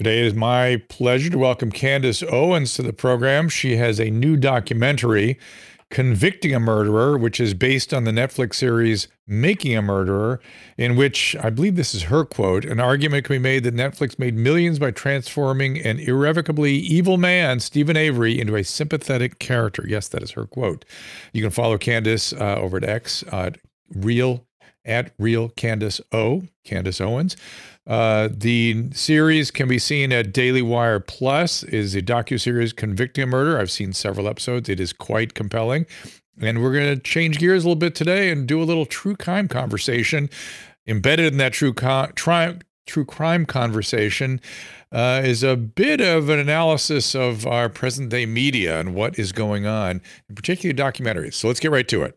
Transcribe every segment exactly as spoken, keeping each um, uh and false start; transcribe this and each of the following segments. Today it is my pleasure to welcome Candace Owens to the program. She has a new documentary, Convicting a Murderer, which is based on the Netflix series Making a Murderer, in which, I believe this is her quote, an argument can be made that Netflix made millions by transforming an irrevocably evil man, Stephen Avery, into a sympathetic character. Yes, that is her quote. You can follow Candace uh, over at X, uh, Real at RealCandaceO, Candace Owens. Uh, the series can be seen at Daily Wire Plus. It is a docuseries Convicting a Murderer. I've seen several episodes. It is quite compelling. And we're going to change gears a little bit today and do a little true crime conversation. Embedded in that true crime con- true crime conversation uh, is a bit of an analysis of our present day media and what is going on, and particularly documentaries. So let's get right to it.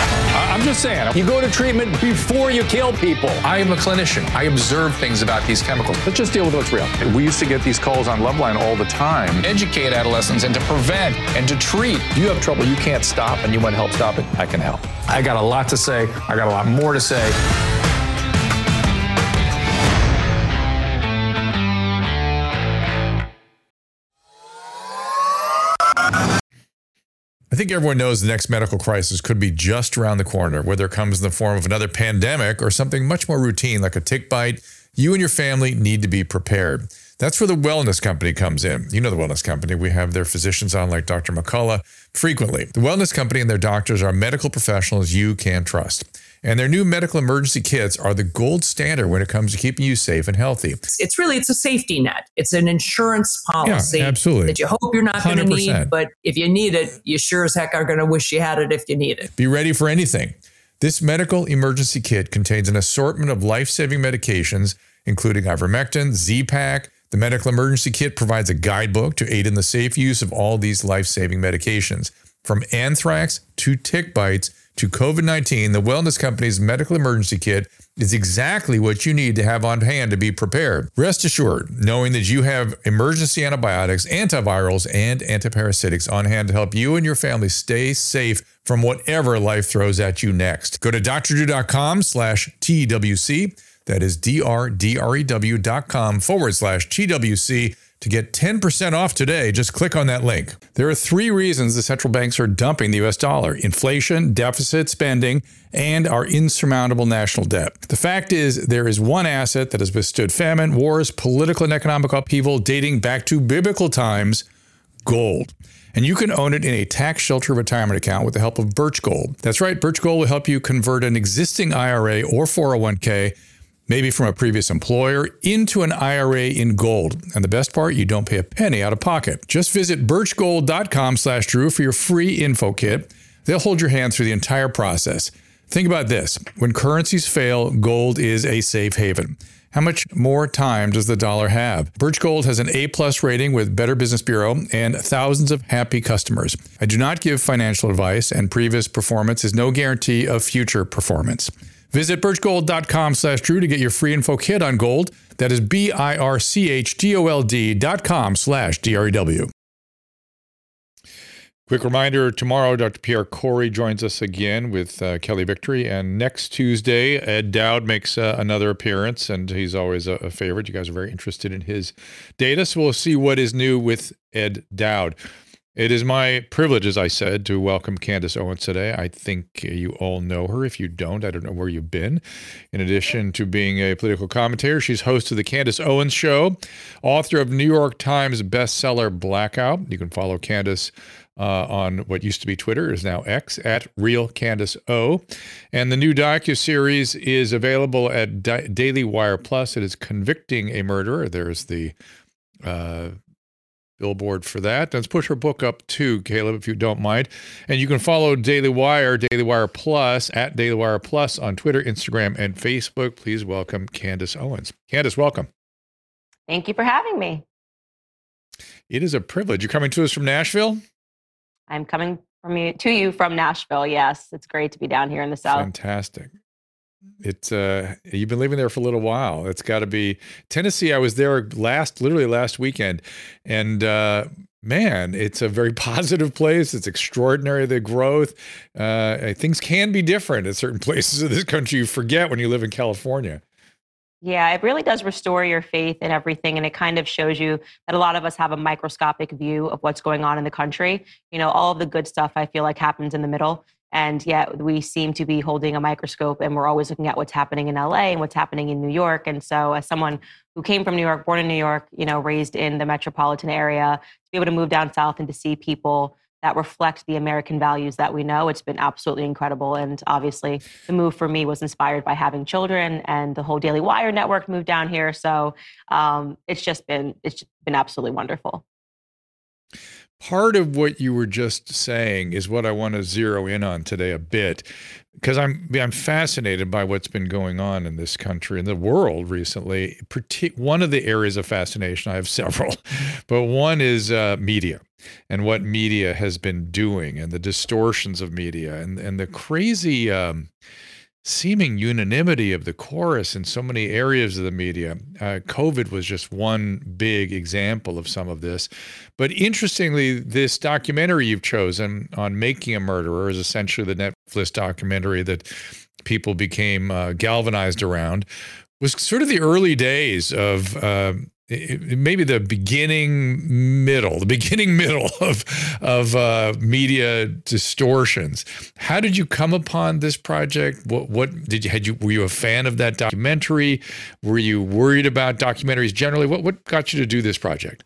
I'm just saying, you go to treatment before you kill people. I am a clinician. I observe things about these chemicals. Let's just deal with what's real. We used to get these calls on Loveline all the time. Educate adolescents and to prevent and to treat. You have trouble you can't stop and you want help stop it, I can help. I got a lot to say. I got a lot more to say. I think everyone knows the next medical crisis could be just around the corner, whether it comes in the form of another pandemic or something much more routine like a tick bite. You and your family need to be prepared. That's where the Wellness Company comes in. You know the Wellness Company. We have their physicians on like Doctor McCullough frequently. The Wellness Company and their doctors are medical professionals you can trust. And their new medical emergency kits are the gold standard when it comes to keeping you safe and healthy. It's really, it's a safety net. It's an insurance policy yeah, absolutely. that you hope you're not going to need, but if you need it, you sure as heck are going to wish you had it if you need it. Be ready for anything. This medical emergency kit contains an assortment of life-saving medications, including ivermectin, Z-Pak. The medical emergency kit provides a guidebook to aid in the safe use of all these life-saving medications. From anthrax to tick bites, to COVID nineteen, the Wellness Company's medical emergency kit is exactly what you need to have on hand to be prepared. Rest assured, knowing that you have emergency antibiotics, antivirals, and antiparasitics on hand to help you and your family stay safe from whatever life throws at you next. Go to D R drew dot com slash T W C. That is D R D R E W dot com forward slash T W C. To get ten percent off today, just click on that link. There are three reasons the central banks are dumping the U S dollar: inflation, deficit spending, and our insurmountable national debt. The fact is, there is one asset that has withstood famine, wars, political and economic upheaval dating back to biblical times: gold. And you can own it in a tax-sheltered retirement account with the help of Birch Gold. That's right, Birch Gold will help you convert an existing I R A or four oh one k, maybe from a previous employer, into an I R A in gold. And the best part, you don't pay a penny out of pocket. Just visit birch gold dot com slash drew for your free info kit. They'll hold your hand through the entire process. Think about this. When currencies fail, gold is a safe haven. How much more time does the dollar have? Birch Gold has an A plus rating with Better Business Bureau and thousands of happy customers. I do not give financial advice, and previous performance is no guarantee of future performance. Visit birch gold dot com slash drew to get your free info kit on gold. That is B-I-R-C-H-G-O-L-D dot com slash D-R-E-W. Quick reminder, tomorrow Doctor Pierre Corey joins us again with uh, Kelly Victory. And next Tuesday, Ed Dowd makes uh, another appearance, and he's always a, a favorite. You guys are very interested in his data, so we'll see what is new with Ed Dowd. It is my privilege, as I said, to welcome Candace Owens today. I think you all know her. If you don't, I don't know where you've been. In addition to being a political commentator, she's host of The Candace Owens Show, author of New York Times bestseller Blackout. You can follow Candace uh, on what used to be Twitter, is now X, at RealCandaceO. And the new docuseries is available at Di- Daily Wire Plus. It is Convicting a Murderer. There's the... Uh, billboard for that. Let's push her book up too, Caleb, if you don't mind. And you can follow Daily Wire, Daily Wire Plus, at Daily Wire Plus on Twitter, Instagram, and Facebook. Please welcome Candace Owens. Candace, welcome. Thank you for having me. It is a privilege. You're coming to us from Nashville? I'm coming from you, to you from Nashville, yes. It's great to be down here in the South. Fantastic. It's uh, you've been living there for a little while. It's got to be Tennessee. I was there last, literally last weekend, and uh, man, it's a very positive place. It's extraordinary, the growth. Uh, things can be different at certain places in this country. You forget when you live in California. Yeah, it really does restore your faith in everything. And it kind of shows you that a lot of us have a microscopic view of what's going on in the country. You know, all of the good stuff I feel like happens in the middle. And yet we seem to be holding a microscope and we're always looking at what's happening in L A and what's happening in New York. And so as someone who came from New York, born in New York, you know, raised in the metropolitan area, to be able to move down south and to see people that reflect the American values that we know, it's been absolutely incredible. And obviously the move for me was inspired by having children, and the whole Daily Wire network moved down here. So um, it's just been, it's just been absolutely wonderful. Part of what you were just saying is what I want to zero in on today a bit, because I'm I'm fascinated by what's been going on in this country and the world recently. One of the areas of fascination, I have several, but one is uh, media and what media has been doing and the distortions of media and, and the crazy um, seeming unanimity of the chorus in so many areas of the media. Uh, COVID was just one big example of some of this. But interestingly, this documentary you've chosen on Making a Murderer is essentially the Netflix documentary that people became uh, galvanized around. Was sort of the early days of uh, it, maybe the beginning middle, the beginning middle of of uh, media distortions. How did you come upon this project? What what did you had you were you a fan of that documentary? Were you worried about documentaries generally? What what got you to do this project?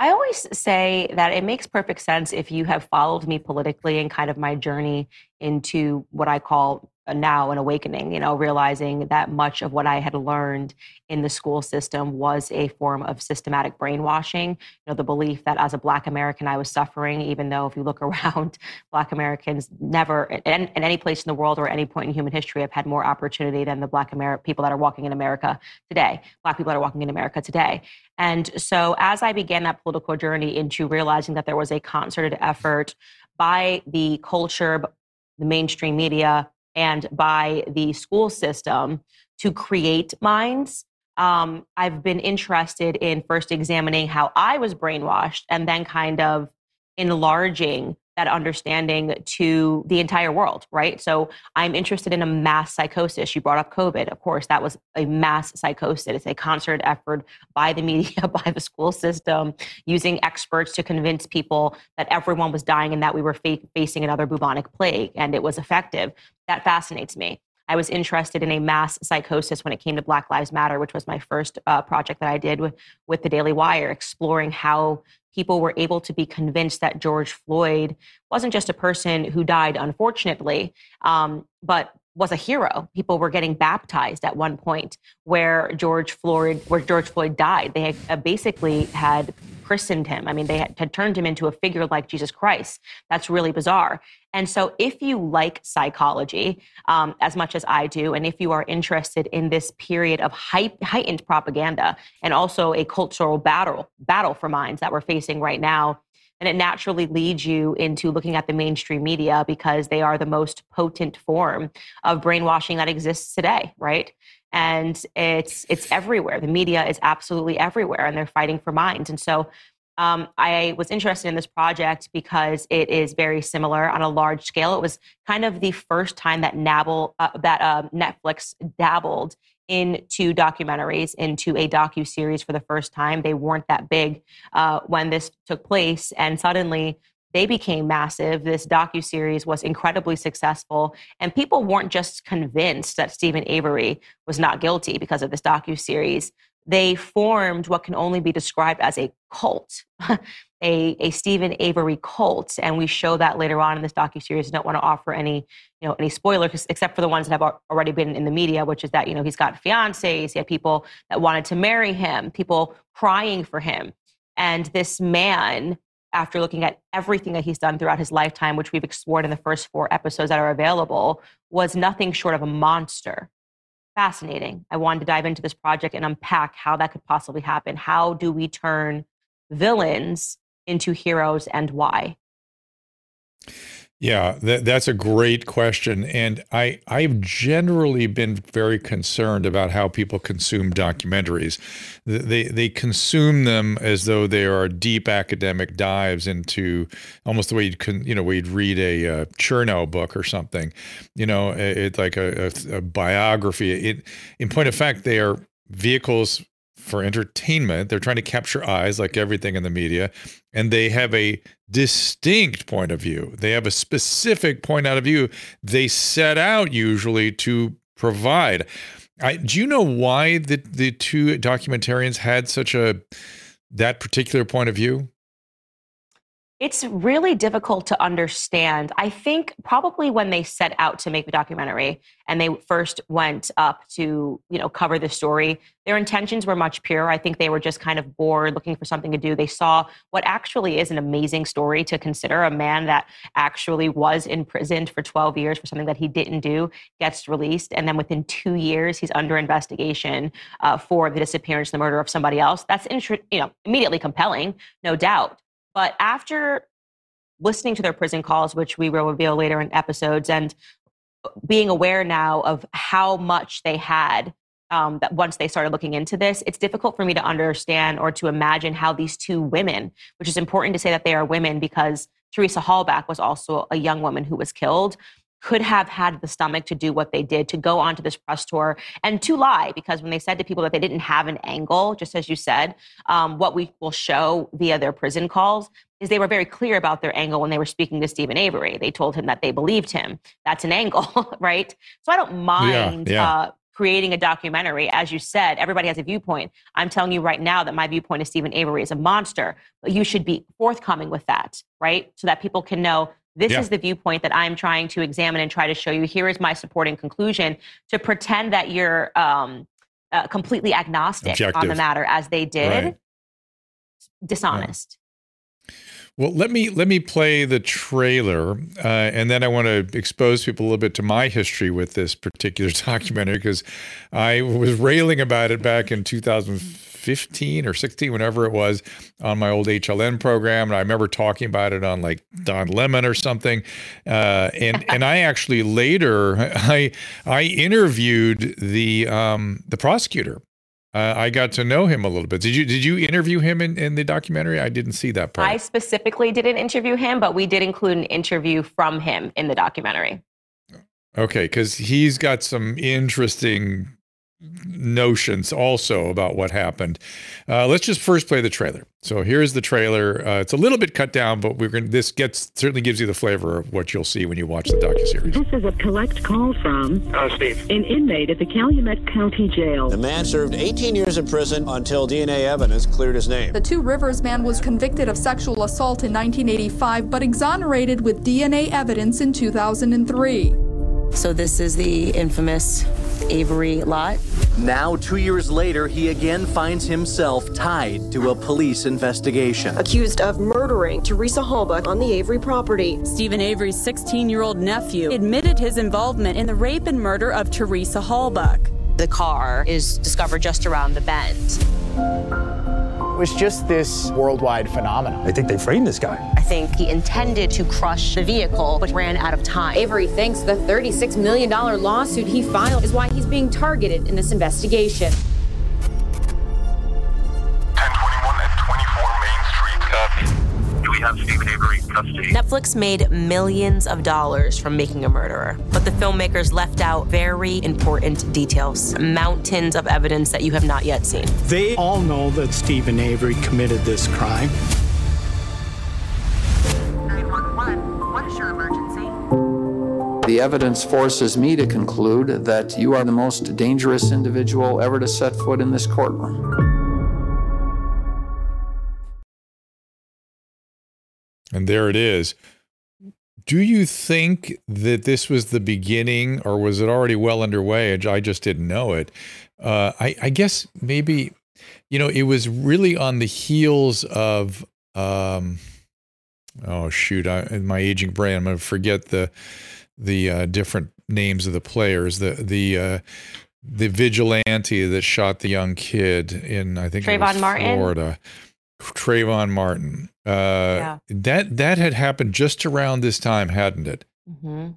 I always say that it makes perfect sense if you have followed me politically and kind of my journey into what I call now an awakening, you know, realizing that much of what I had learned in the school system was a form of systematic brainwashing. You know, the belief that as a Black American, I was suffering, even though if you look around, Black Americans never, in, in any place in the world or any point in human history, have had more opportunity than the Black Ameri- people that are walking in America today, Black people that are walking in America today. And so as I began that political journey into realizing that there was a concerted effort by the culture, the mainstream media, and by the school system to create minds. Um, I've been interested in first examining how I was brainwashed and then kind of enlarging that understanding to the entire world, right? So I'm interested in a mass psychosis. You brought up COVID. Of course, that was a mass psychosis. It's a concerted effort by the media, by the school system, using experts to convince people that everyone was dying and that we were fa- facing another bubonic plague, and it was effective. That fascinates me. I was interested in a mass psychosis when it came to Black Lives Matter, which was my first uh, project that I did with, with the Daily Wire, exploring how people were able to be convinced that George Floyd wasn't just a person who died, unfortunately, um, but was a hero. People were getting baptized at one point where George Floyd, where George Floyd died. They had, uh, basically had christened him. I mean, they had, had turned him into a figure like Jesus Christ. That's really bizarre. And so if you like psychology um, as much as I do, and if you are interested in this period of hype, heightened propaganda and also a cultural battle, battle for minds that we're facing right now, and it naturally leads you into looking at the mainstream media because they are the most potent form of brainwashing that exists today, right? And it's it's everywhere. The media is absolutely everywhere, and they're fighting for minds. And so um, I was interested in this project because it is very similar on a large scale. It was kind of the first time that, Nabble, uh, that uh, Netflix dabbled into documentaries, into a docu-series for the first time. They weren't that big uh, when this took place, and suddenly they became massive. This docu-series was incredibly successful, and people weren't just convinced that Stephen Avery was not guilty because of this docu-series. They formed what can only be described as a cult, a, a Stephen Avery cult, and we show that later on in this docuseries. I don't want to offer any you know, any spoilers, except for the ones that have already been in the media, which is that, you know, he's got fiancés, he had people that wanted to marry him, people crying for him. And this man, after looking at everything that he's done throughout his lifetime, which we've explored in the first four episodes that are available, was nothing short of a monster. Fascinating. I wanted to dive into this project and unpack how that could possibly happen. How do we turn villains into heroes, and why? Yeah, that, that's a great question. And I, I've generally been very concerned about how people consume documentaries. They, they consume them as though they are deep academic dives into almost the way you'd, con, you know, we'd read a uh, Chernow book or something, you know, it's like a, a, a biography. It, in point of fact, they are vehicles for entertainment. They're trying to capture eyes like everything in the media, and they have a distinct point of view. They have a specific point out of view they set out usually to provide. I, do you know why the, the two documentarians had such a, that particular point of view? It's really difficult to understand. I think probably when they set out to make the documentary and they first went up to, you know, cover the story, their intentions were much purer. I think they were just kind of bored, looking for something to do. They saw what actually is an amazing story to consider. A man that actually was imprisoned for twelve years for something that he didn't do gets released. And then within two years, he's under investigation uh, for the disappearance, the murder of somebody else. That's, intri- you know, immediately compelling, no doubt. But after listening to their prison calls, which we will reveal later in episodes, and being aware now of how much they had um, that once they started looking into this, it's difficult for me to understand or to imagine how these two women, which is important to say that they are women because Teresa Halbach was also a young woman who was killed, could have had the stomach to do what they did, to go onto this press tour and to lie. Because when they said to people that they didn't have an angle, just as you said, um, what we will show via their prison calls is they were very clear about their angle when they were speaking to Stephen Avery. They told him that they believed him. That's an angle, right? So I don't mind yeah, yeah. Uh, creating a documentary. As you said, everybody has a viewpoint. I'm telling you right now that my viewpoint is Stephen Avery is a monster. But you should be forthcoming with that, right? So that people can know This yeah. is the viewpoint that I'm trying to examine and try to show you. Here is my supporting conclusion. To pretend that you're um, uh, completely agnostic Objective. on the matter, as they did, right. dishonest. Right. Well, let me let me play the trailer, uh, and then I want to expose people a little bit to my history with this particular documentary, because I was railing about it back in two thousand fifteen or sixteen, whenever it was, on my old H L N program. And I remember talking about it on like Don Lemon or something. Uh, and, and I actually later, I, I interviewed the, um, the prosecutor. Uh, I got to know him a little bit. Did you did you interview him in, in the documentary? I didn't see that part. I specifically didn't interview him, but we did include an interview from him in the documentary. Okay, because he's got some interesting notions also about what happened. Uh, let's just first play the trailer. So here's the trailer. Uh, it's a little bit cut down, but we're going. This gets certainly gives you the flavor of what you'll see when you watch the docuseries. This is a collect call from uh, Steve, an inmate at the Calumet County Jail. The man served eighteen years in prison until D N A evidence cleared his name. The Two Rivers man was convicted of sexual assault in nineteen eighty-five, but exonerated with D N A evidence in two thousand three. So this is the infamous Avery lot. Now, two years later, he again finds himself tied to a police investigation. Accused of murdering Teresa Halbach on the Avery property. Stephen Avery's sixteen-year-old nephew admitted his involvement in the rape and murder of Teresa Halbach. The car is discovered just around the bend. It was just this worldwide phenomenon. I think they framed this guy. I think he intended to crush the vehicle, but ran out of time. Avery thinks the thirty-six million dollars lawsuit he filed is why he's being targeted in this investigation. ten twenty-one and twenty-four Main Street, copy. Do we have Stephen Avery in custody? Netflix made millions of dollars from Making a Murderer, but the filmmakers left out very important details, mountains of evidence that you have not yet seen. They all know that Stephen Avery committed this crime. nine one one, what is your emergency? The evidence forces me to conclude that you are the most dangerous individual ever to set foot in this courtroom. And there it is. Do you think that this was the beginning, or was it already well underway? I just didn't know it. Uh, I, I guess maybe, you know, it was really on the heels of, um, oh, shoot, I, in my aging brain, I'm going to forget the the uh, different names of the players, the the uh, the vigilante that shot the young kid in, I think, Trayvon Martin, Florida. Trayvon Martin. Uh, yeah. That that had happened just around this time, hadn't it? Mm-hmm.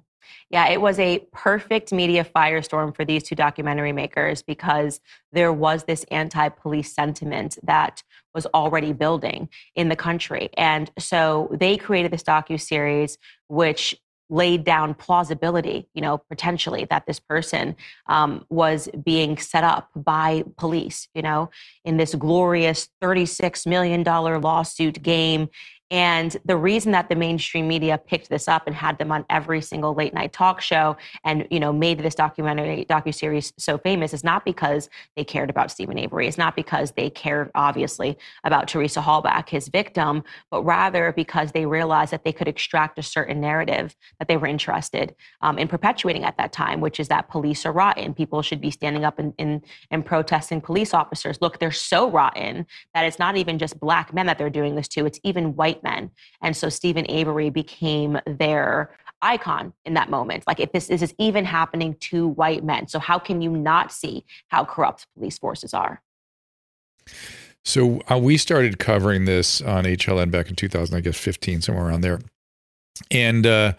Yeah, it was a perfect media firestorm for these two documentary makers because there was this anti-police sentiment that was already building in the country. And so they created this docuseries, which laid down plausibility, you know, potentially that this person um, was being set up by police, you know, in this glorious thirty-six million dollars lawsuit game. And the reason that the mainstream media picked this up and had them on every single late night talk show and, you know, made this documentary docuseries so famous is not because they cared about Stephen Avery. It's not because they cared, obviously, about Teresa Halbach, his victim, but rather because they realized that they could extract a certain narrative that they were interested um, in perpetuating at that time, which is that police are rotten. People should be standing up and, and, and protesting police officers. Look, they're so rotten that it's not even just black men that they're doing this to. It's even white men. And so Stephen Avery became their icon in that moment. Like, if this, this is even happening to white men, so how can you not see how corrupt police forces are? So uh, we started covering this on H L N back in two thousand, I guess fifteen, somewhere around there. And uh,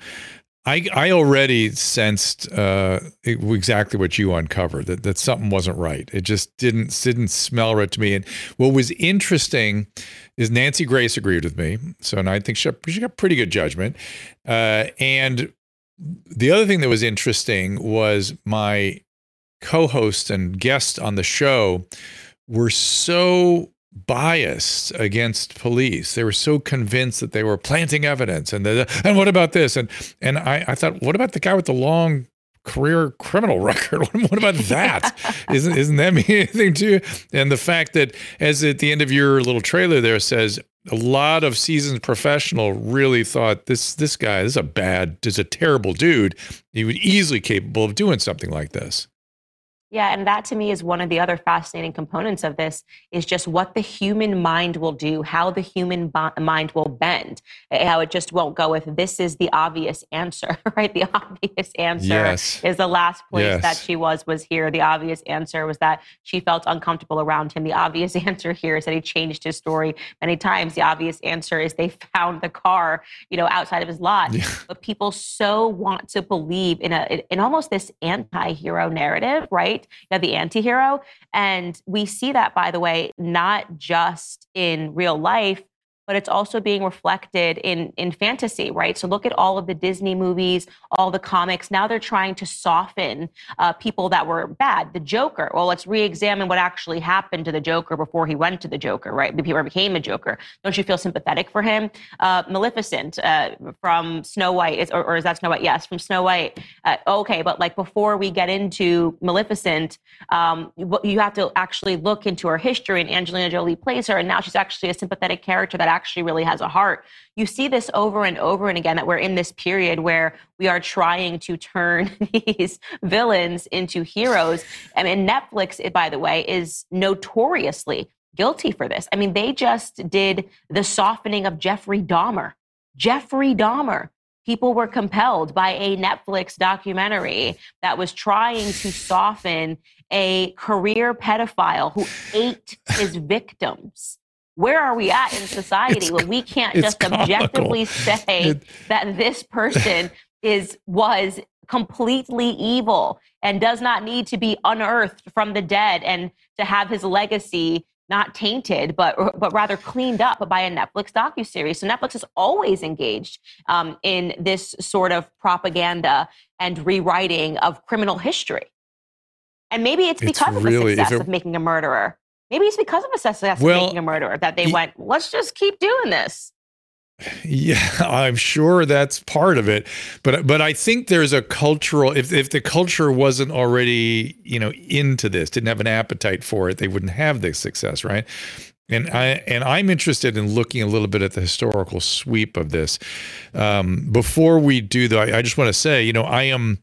I, I already sensed uh, exactly what you uncovered, that, that something wasn't right. It just didn't, didn't smell right to me. And what was interesting is Nancy Grace agreed with me. So, and I think she, she got pretty good judgment. Uh, and the other thing that was interesting was my co-hosts and guests on the show were so biased against police. They were so convinced that they were planting evidence, and the, and what about this? And and I, I thought, what about the guy with the long career criminal record? What about that? Isn't isn't that mean anything to you? And the fact that, as at the end of your little trailer there says, a lot of seasoned professional really thought this this guy this is a bad, is a terrible dude. He would easily capable of doing something like this. Yeah, and that to me is one of the other fascinating components of this, is just what the human mind will do, how the human bo- mind will bend, how it just won't go with this is the obvious answer, right? The obvious answer yes. is the last place yes. that she was, was here. The obvious answer was that she felt uncomfortable around him. The obvious answer here is that he changed his story many times. The obvious answer is they found the car, you know, outside of his lot. Yeah. But people so want to believe in a in almost this anti-hero narrative, right? You have the anti-hero. And we see that, by the way, not just in real life, but it's also being reflected in, in fantasy, right? So look at all of the Disney movies, all the comics. Now they're trying to soften uh, people that were bad. The Joker, well, let's re-examine what actually happened to the Joker before he went to the Joker, right? Before he became a Joker. Don't you feel sympathetic for him? Uh, Maleficent uh, from Snow White, is, or, or is that Snow White? Yes, from Snow White. Uh, okay, but like before we get into Maleficent, um, you have to actually look into her history, and Angelina Jolie plays her, and now she's actually a sympathetic character that actually really has a heart. You see this over and over and again, that we're in this period where we are trying to turn these villains into heroes. I mean, Netflix, by the way, is notoriously guilty for this. I mean, they just did the softening of Jeffrey Dahmer. Jeffrey Dahmer. People were compelled by a Netflix documentary that was trying to soften a career pedophile who ate his victims. Where are we at in society when we can't just comical. objectively say it, that this person is was completely evil and does not need to be unearthed from the dead and to have his legacy not tainted, but but rather cleaned up by a Netflix docuseries? So Netflix is always engaged um, in this sort of propaganda and rewriting of criminal history. And maybe it's because it's really, of the success it, of Making a Murderer. Maybe it's because of a success well, of Making a Murderer that they y- went, let's just keep doing this. Yeah, I'm sure that's part of it. But but I think there's a cultural, if if the culture wasn't already, you know, into this, didn't have an appetite for it, they wouldn't have this success, right? And I and I'm interested in looking a little bit at the historical sweep of this. Um, before we do though, I, I just want to say, you know, I am,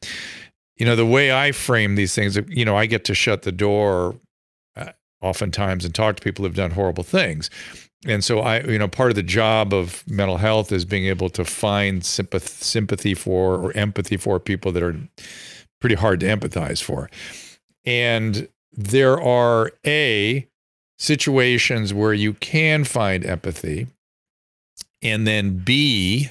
you know, the way I frame these things, you know, I get to shut the door oftentimes and talk to people who've done horrible things. And so I, you know, part of the job of mental health is being able to find sympath- sympathy for or empathy for people that are pretty hard to empathize for. And there are A, situations where you can find empathy, and then B,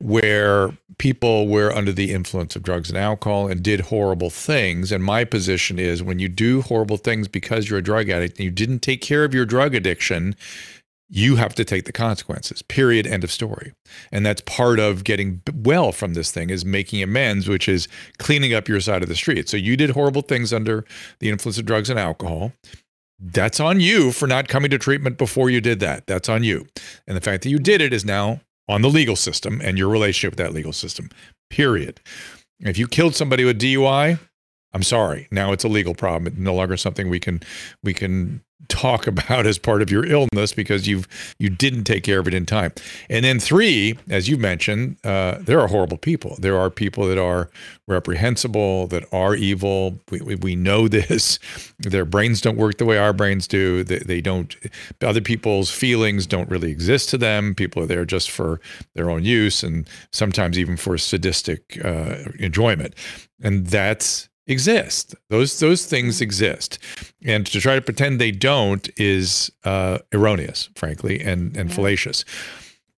where people were under the influence of drugs and alcohol and did horrible things. And my position is, when you do horrible things because you're a drug addict and you didn't take care of your drug addiction, you have to take the consequences, period, end of story. And that's part of getting well from this thing, is making amends, which is cleaning up your side of the street. So you did horrible things under the influence of drugs and alcohol. That's on you for not coming to treatment before you did that. That's on you. And the fact that you did it is now on the legal system and your relationship with that legal system, period. If you killed somebody with D U I, I'm sorry, now it's a legal problem. It's no longer something we can we can talk about as part of your illness, because you've you didn't take care of it in time. And then three, as you mentioned, uh, there are horrible people. There are people that are reprehensible, that are evil. We we, we know this. Their brains don't work the way our brains do. They, they don't. Other people's feelings don't really exist to them. People are there just for their own use, and sometimes even for sadistic uh, enjoyment. And that's exist. Those those things exist. And to try to pretend they don't is uh, erroneous, frankly, and, and yeah. fallacious.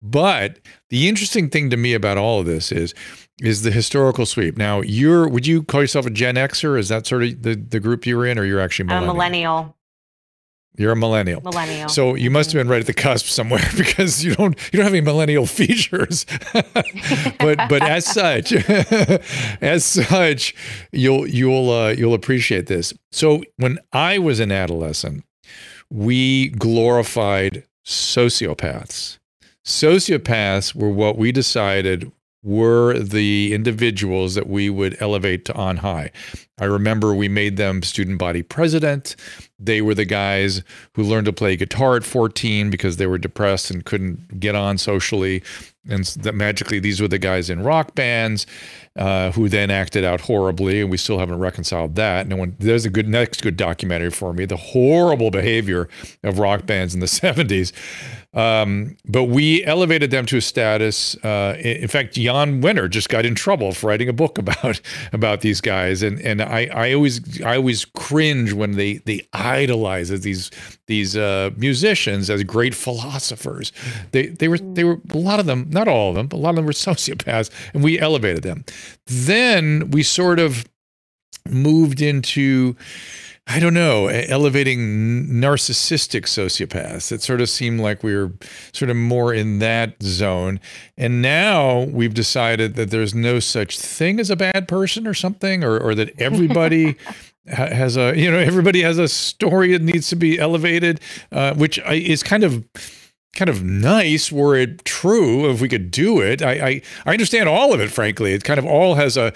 But the interesting thing to me about all of this is is the historical sweep. Now, you're would you call yourself a Gen Xer? Is that sort of the, the group you were in, or you're actually millennial? I'm a millennial. You're a millennial. Millennial. So you must have been right at the cusp somewhere, because you don't you don't have any millennial features. but but as such, as such, you'll you'll uh, you'll appreciate this. So when I was an adolescent, we glorified sociopaths. Sociopaths were what we decided were the individuals that we would elevate to on high. I remember we made them student body president. They were the guys who learned to play guitar at fourteen because they were depressed and couldn't get on socially. And that magically, these were the guys in rock bands uh, who then acted out horribly. And we still haven't reconciled that. No one, there's a good next good documentary for me, the horrible behavior of rock bands in the seventies. Um, but we elevated them to a status. Uh, in fact, Jan Wenner just got in trouble for writing a book about about these guys, and and I, I always I always cringe when they they idolize these these uh, musicians as great philosophers. They they were they were a lot of them, not all of them, but a lot of them were sociopaths, and we elevated them. Then we sort of moved into, I don't know, elevating narcissistic sociopaths. It sort of seemed like we were sort of more in that zone. And now we've decided that there's no such thing as a bad person or something, or, or that everybody ha has a, you know, everybody has a story that needs to be elevated, uh, which I, is kind of, kind of nice were it true, if we could do it. I, I, I understand all of it, frankly. It kind of all has a,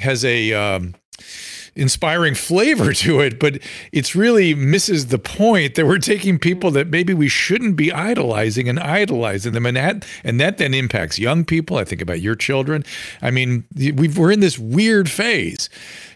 has a, um, inspiring flavor to it, but it's really misses the point that we're taking people that maybe we shouldn't be idolizing and idolizing them, and that and that then impacts young people. I think about your children. I mean, we've, we're in this weird phase.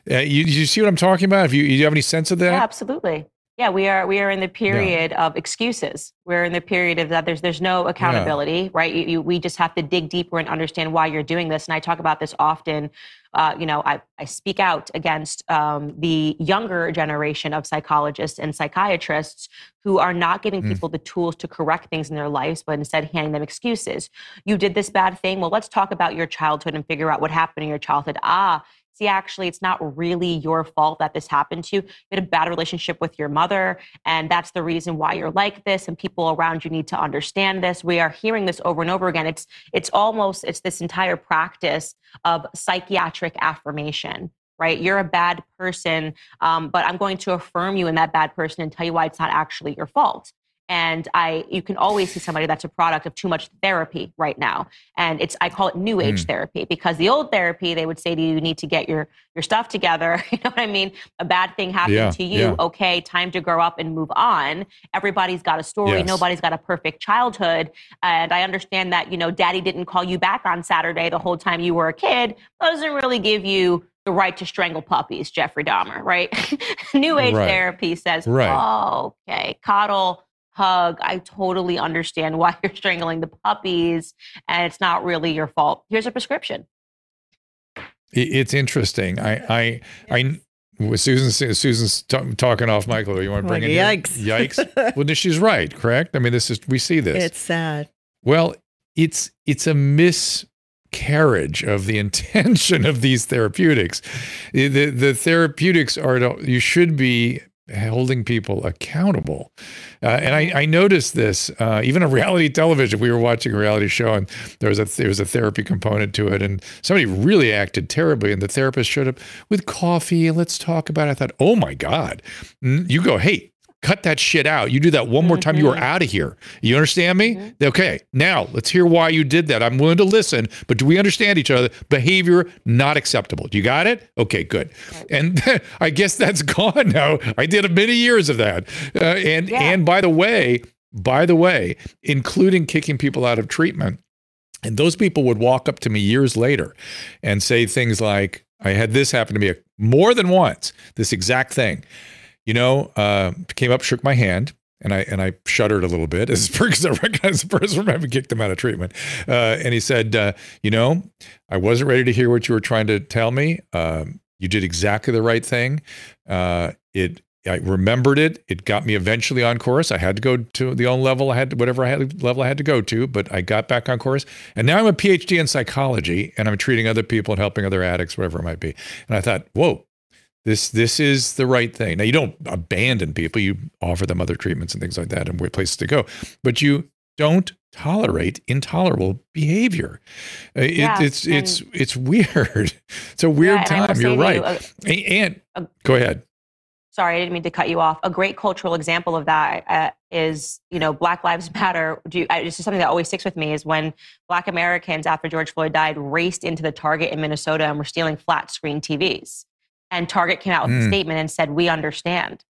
Uh, you, you see what I'm talking about? If you, you have any sense of that? Yeah, absolutely. Yeah, we are we are in the period yeah. of excuses. We're in the period of that. There's there's no accountability, yeah. right? You, you, we just have to dig deeper and understand why you're doing this. And I talk about this often. Uh, you know, I, I speak out against um, the younger generation of psychologists and psychiatrists who are not giving mm. people the tools to correct things in their lives, but instead handing them excuses. You did this bad thing. Well, let's talk about your childhood and figure out what happened in your childhood. Ah, see, actually, it's not really your fault that this happened to you. You had a bad relationship with your mother, and that's the reason why you're like this, and people around you need to understand this. We are hearing this over and over again. It's it's almost, it's this entire practice of psychiatric affirmation, right? You're a bad person, um, but I'm going to affirm you in that bad person and tell you why it's not actually your fault. And I, you can always see somebody that's a product of too much therapy right now. And it's, I call it new age mm. therapy, because the old therapy, they would say to you, you need to get your, your stuff together. You know what I mean? A bad thing happened yeah, to you. Yeah. Okay. Time to grow up and move on. Everybody's got a story. Yes. Nobody's got a perfect childhood. And I understand that, you know, daddy didn't call you back on Saturday the whole time you were a kid. That doesn't really give you the right to strangle puppies, Jeffrey Dahmer, right? New age right. therapy says, right. oh, okay, coddle, hug. I totally understand why you're strangling the puppies, and it's not really your fault. Here's a prescription. It's interesting. I, I, I, With Susan, Susan's t- talking off Michael. You want to bring like, in yikes? Your, yikes! Well, she's right, correct? I mean, this is we see this. It's sad. Well, it's it's a miscarriage of the intention of these therapeutics. The the therapeutics are to, you should be holding people accountable, uh, and I, I noticed this uh, even in reality television. We were watching a reality show, and there was a there was a therapy component to it, and somebody really acted terribly, and the therapist showed up with coffee and let's talk about it. I thought, oh my God, you go, hey, cut that shit out. You do that one more time, you are out of here. You understand me? Mm-hmm. Okay, now let's hear why you did that. I'm willing to listen, but do we understand each other? Behavior not acceptable. You got it? Okay, good. And I guess that's gone now. I did many years of that. Uh, and yeah. and by the way, by the way, including kicking people out of treatment. And those people would walk up to me years later and say things like, I had this happen to me more than once, this exact thing. You know, uh, came up, shook my hand, and I and I shuddered a little bit as because I recognized the person from having kicked them out of treatment. Uh, and he said, uh, you know, I wasn't ready to hear what you were trying to tell me. Um, you did exactly the right thing. Uh, it I remembered it. It got me eventually on course. I had to go to the own level. I had to, whatever I had, level I had to go to, but I got back on course. And now I'm a P H D in psychology, and I'm treating other people and helping other addicts, whatever it might be. And I thought, whoa. This this is the right thing. Now, you don't abandon people. You offer them other treatments and things like that and places to go. But you don't tolerate intolerable behavior. It, yeah, it's it's it's weird. It's a weird yeah, time. You're right. You, a, and a, go ahead. Sorry, I didn't mean to cut you off. A great cultural example of that uh, is, you know, Black Lives Matter. Do you, I, this is something that always sticks with me is when Black Americans, after George Floyd died, raced into the Target in Minnesota and were stealing flat screen T Vs. And Target came out with mm. a statement and said, "We understand."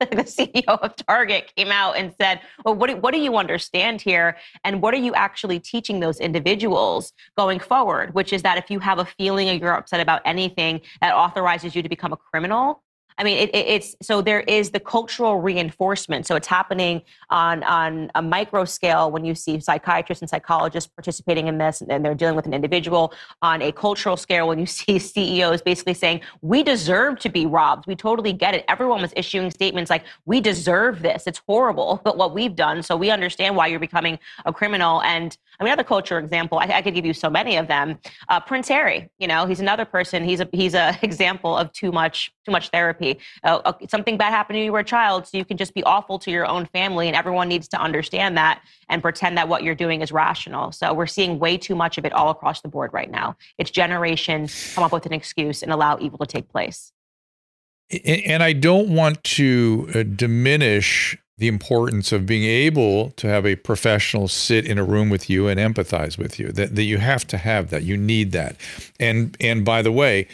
The C E O of Target came out and said, "Well, what do, what do you understand here? And what are you actually teaching those individuals going forward? Which is that if you have a feeling or you're upset about anything, that authorizes you to become a criminal." I mean, it, it, it's so there is the cultural reinforcement. So it's happening on on a micro scale when you see psychiatrists and psychologists participating in this, and they're dealing with an individual. On a cultural scale, when you see C E Os basically saying, "We deserve to be robbed. We totally get it." Everyone was issuing statements like, "We deserve this. It's horrible, but what we've done, so we understand why you're becoming a criminal." And I mean, another culture example. I, I could give you so many of them. Uh, Prince Harry, you know, he's another person. He's a he's a example of too much too much therapy. Uh, something bad happened to you, you were a child, so you can just be awful to your own family, and everyone needs to understand that and pretend that what you're doing is rational. So we're seeing way too much of it all across the board right now. It's generation come up with an excuse and allow evil to take place. And I don't want to diminish the importance of being able to have a professional sit in a room with you and empathize with you, that, that you have to have that, you need that. And and by the way,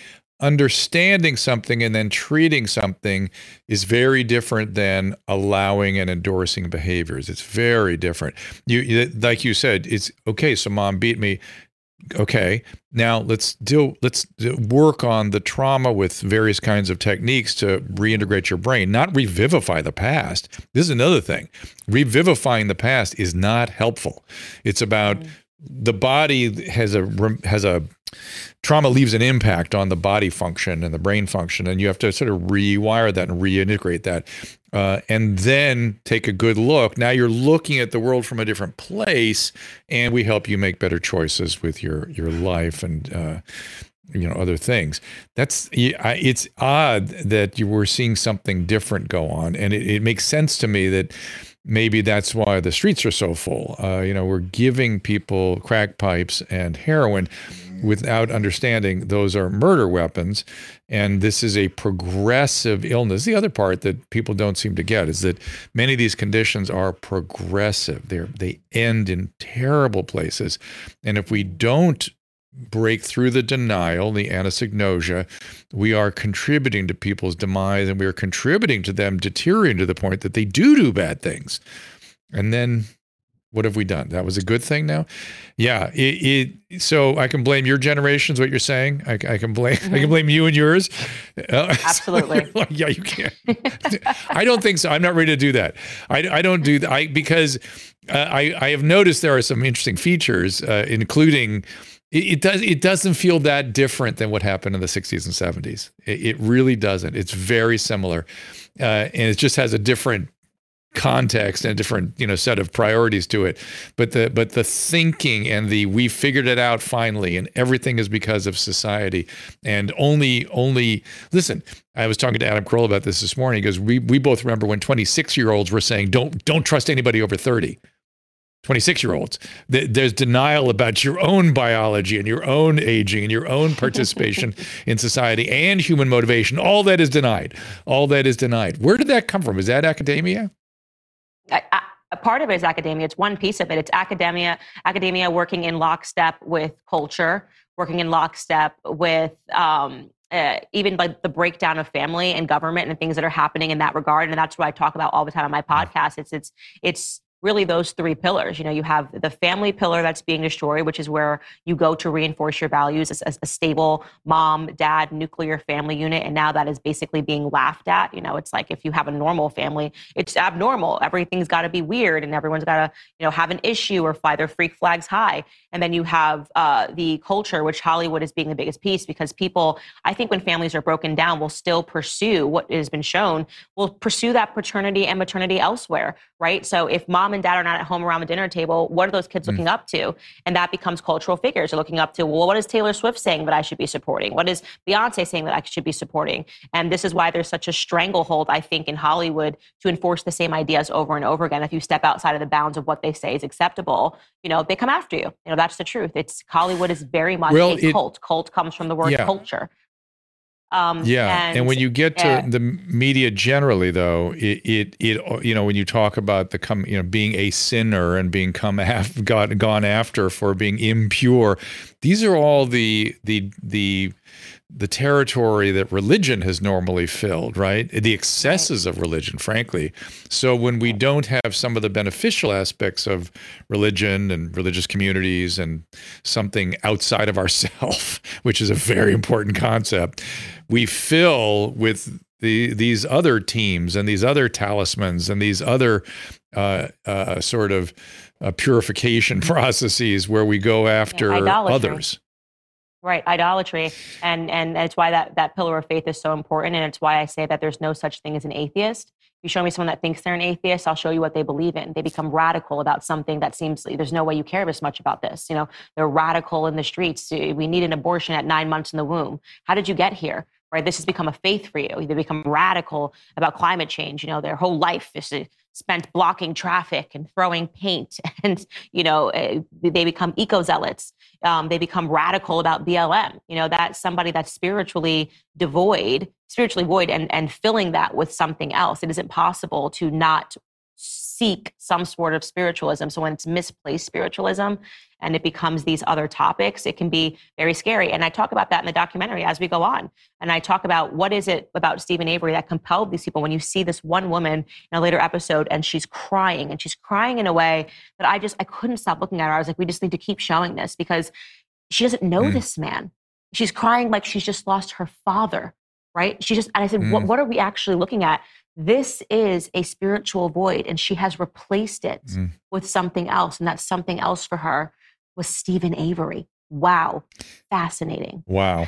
understanding something and then treating something is very different than allowing and endorsing behaviors. It's very different. You, you like you said, it's okay. So mom beat me. Okay, now let's deal. Let's work on the trauma with various kinds of techniques to reintegrate your brain, not revivify the past. This is another thing. Revivifying the past is not helpful. It's about mm-hmm. the body has a has a. Trauma leaves an impact on the body function and the brain function, and you have to sort of rewire that and reintegrate that, uh, and then take a good look. Now you're looking at the world from a different place, and we help you make better choices with your your life and uh, you know other things. That's it's odd that you were seeing something different go on, and it, it makes sense to me that. Maybe that's why the streets are so full. Uh, you know, we're giving people crack pipes and heroin without understanding those are murder weapons. And this is a progressive illness. The other part that people don't seem to get is that many of these conditions are progressive. They're, they end in terrible places. And if we don't break through the denial, the anosognosia, we are contributing to people's demise, and we are contributing to them deteriorating to the point that they do do bad things. And then what have we done? That was a good thing now? Yeah. It, it, so I can blame your generations, what you're saying. I, I can blame mm-hmm. I can blame you and yours. Uh, Absolutely. So like, yeah, you can. I don't think so. I'm not ready to do that. I, I don't do that I, because uh, I, I have noticed there are some interesting features, uh, including It, it does. It doesn't feel that different than what happened in the sixties and seventies. It, it really doesn't. It's very similar, uh, and it just has a different context and a different, you know, set of priorities to it. But the but the thinking and the we figured it out finally, and everything is because of society. And only only listen. I was talking to Adam Carolla about this this morning. He goes, we we both remember when twenty-six year olds were saying, don't don't trust anybody over thirty. twenty-six year olds, there's denial about your own biology and your own aging and your own participation in society and human motivation. All that is denied. All that is denied. Where did that come from? Is that academia? I, I, a part of it is academia. It's one piece of it. It's academia, academia working in lockstep with culture, working in lockstep with um, uh, even like the breakdown of family and government and things that are happening in that regard. And that's what I talk about all the time on my podcast. It's, it's, it's, really those three pillars. You know, you have the family pillar that's being destroyed, which is where you go to reinforce your values as, as a stable mom, dad, nuclear family unit. And now that is basically being laughed at. You know, it's like if you have a normal family, it's abnormal. Everything's got to be weird and everyone's got to, you know, have an issue or fly their freak flags high. And then you have uh, the culture, which Hollywood is being the biggest piece, because people, I think when families are broken down, will still pursue what has been shown, will pursue that paternity and maternity elsewhere, right? So if mom and dad are not at home around the dinner table, what are those kids looking mm. up to? And that becomes cultural figures. They're looking up to, well, what is Taylor Swift saying that I should be supporting? What is Beyonce saying that I should be supporting? And this is why there's such a stranglehold, I think, in Hollywood to enforce the same ideas over and over again. If you step outside of the bounds of what they say is acceptable, you know, they come after you. You know, that's the truth. It's Hollywood is very much well, a it, cult. Cult comes from the word yeah. culture. Um, yeah, and, and when you get to yeah. the media generally, though, it, it it you know, when you talk about the come you know being a sinner and being come af- got, gone after for being impure, these are all the the the the territory that religion has normally filled, right? The excesses of religion, frankly. So when we don't have some of the beneficial aspects of religion and religious communities and something outside of ourselves, which is a very important concept, we fill with the, these other teams and these other talismans and these other uh, uh, sort of uh, purification processes where we go after yeah, others. Right, idolatry, and and that's why that, that pillar of faith is so important, and it's why I say that there's no such thing as an atheist. You show me someone that thinks they're an atheist, I'll show you what they believe in. They become radical about something that seems there's no way you care this much about this. You know, they're radical in the streets. We need an abortion at nine months in the womb. How did you get here? Right, this has become a faith for you. They become radical about climate change. You know, their whole life is spent blocking traffic and throwing paint, and you know, they become eco zealots. Um, they become radical about B L M. You know, that's somebody that's spiritually devoid, spiritually void, and and filling that with something else. It isn't possible to not seek some sort of spiritualism. So when it's misplaced spiritualism and it becomes these other topics, it can be very scary. And I talk about that in the documentary as we go on. And I talk about what is it about Stephen Avery that compelled these people. When you see this one woman in a later episode and she's crying, and she's crying in a way that I just, I couldn't stop looking at her. I was like, we just need to keep showing this, because she doesn't know mm. this man. She's crying like she's just lost her father, right? She just, and I said, mm. what, what are we actually looking at? This is a spiritual void, and she has replaced it mm. with something else. And that something else for her was Stephen Avery. Wow. Fascinating. Wow.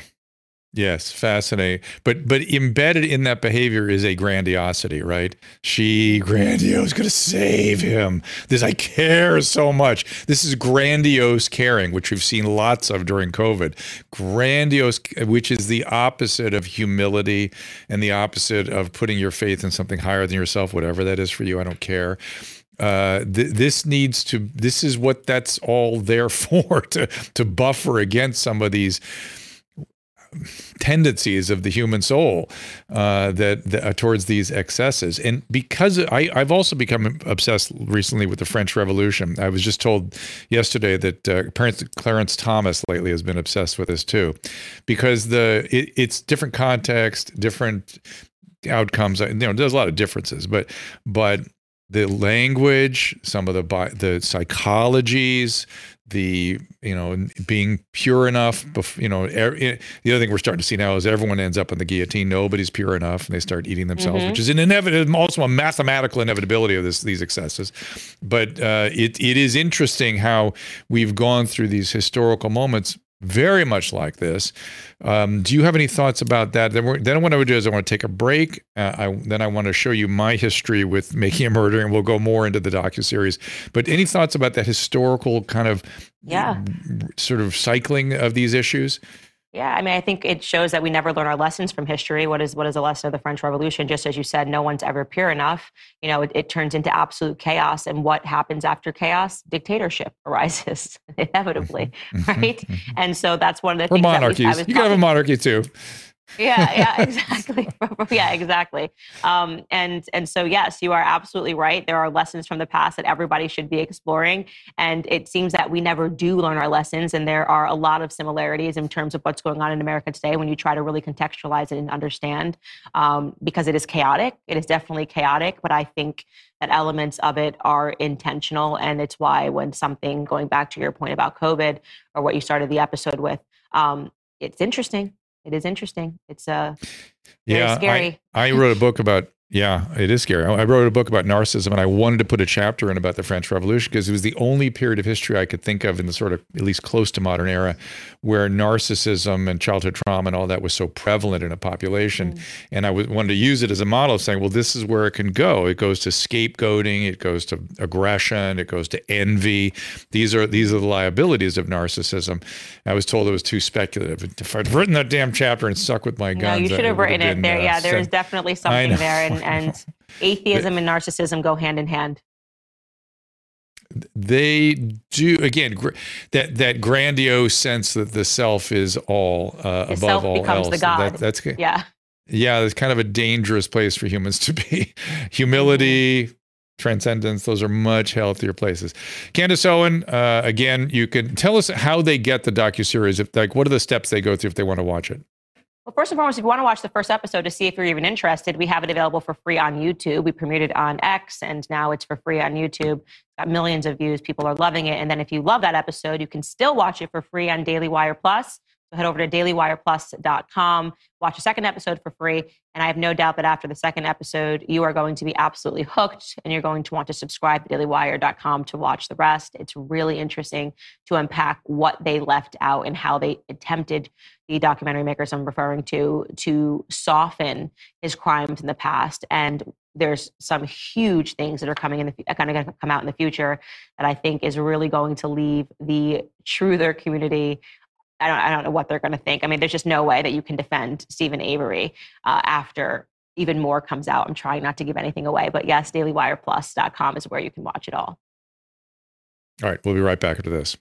Yes, fascinating. But but embedded in that behavior is a grandiosity, right? She, grandiose, going to save him. This, I care so much. This is grandiose caring, which we've seen lots of during COVID. Grandiose, which is the opposite of humility and the opposite of putting your faith in something higher than yourself, whatever that is for you, I don't care. Uh, th- this needs to, this is what that's all there for, to, to buffer against some of these tendencies of the human soul uh, that, that uh, towards these excesses. And because I, I've also become obsessed recently with the French Revolution. I was just told yesterday that uh, Clarence, Clarence Thomas lately has been obsessed with this too, because the it, it's different context, different outcomes. You know, there's a lot of differences, but but the language, some of the bi- the psychologies, the, you know, being pure enough, you know, er, the other thing we're starting to see now is everyone ends up in the guillotine. Nobody's pure enough, and they start eating themselves, mm-hmm. which is an inevitable, also a mathematical inevitability of this, these excesses. But uh, it it is interesting how we've gone through these historical moments very much like this. Um, do you have any thoughts about that? Then, we're, then what I would do is I want to take a break. Uh, I, then I want to show you my history with Making a Murderer, and we'll go more into the docuseries. But any thoughts about that historical kind of yeah. sort of cycling of these issues? Yeah, I mean, I think it shows that we never learn our lessons from history. What is what is the lesson of the French Revolution? Just as you said, no one's ever pure enough. You know, it, it turns into absolute chaos. And what happens after chaos? Dictatorship arises inevitably, right? And so that's one of the or things monarchies. That we, I was you can have a monarchy too. yeah, yeah, exactly. yeah, exactly. Um, and and so, yes, you are absolutely right. There are lessons from the past that everybody should be exploring. And it seems that we never do learn our lessons. And there are a lot of similarities in terms of what's going on in America today when you try to really contextualize it and understand, um, because it is chaotic. It is definitely chaotic. But I think that elements of it are intentional. And it's why when something, going back to your point about COVID or what you started the episode with, um, it's interesting. It is interesting. It's uh, yeah, scary. I, I wrote a book about, yeah, it is scary. I wrote a book about narcissism, and I wanted to put a chapter in about the French Revolution because it was the only period of history I could think of in the sort of, at least close to modern era, where narcissism and childhood trauma and all that was so prevalent in a population. Mm. And I wanted to use it as a model of saying, well, this is where it can go. It goes to scapegoating. It goes to aggression. It goes to envy. These are these are the liabilities of narcissism. I was told it was too speculative. If I'd written that damn chapter and stuck with my guns. No, you should have written it there. Uh, yeah, there is definitely something there. And And atheism and narcissism go hand in hand. They do, again, gr- that that grandiose sense that the self is all uh, the above self all becomes else. The God. That, that's yeah, yeah. That's kind of a dangerous place for humans to be. Humility, transcendence; those are much healthier places. Candace Owens, uh, again, you can tell us how they get the docuseries. If like, what are the steps they go through if they want to watch it? Well, first and foremost, if you want to watch the first episode to see if you're even interested, we have it available for free on YouTube. We premiered it on X, and now it's for free on YouTube. It's got millions of views. People are loving it. And then if you love that episode, you can still watch it for free on Daily Wire Plus. So head over to daily wire plus dot com, watch a second episode for free. And I have no doubt that after the second episode, you are going to be absolutely hooked, and you're going to want to subscribe to daily wire dot com to watch the rest. It's really interesting to unpack what they left out and how they attempted, the documentary makers I'm referring to, to soften his crimes in the past. And there's some huge things that are coming in the kind of going to come out in the future that I think is really going to leave the truther community. I don't, I don't know what they're going to think. I mean, there's just no way that you can defend Stephen Avery uh, after even more comes out. I'm trying not to give anything away, but yes, daily wire plus dot com is where you can watch it all. All right, we'll be right back after this.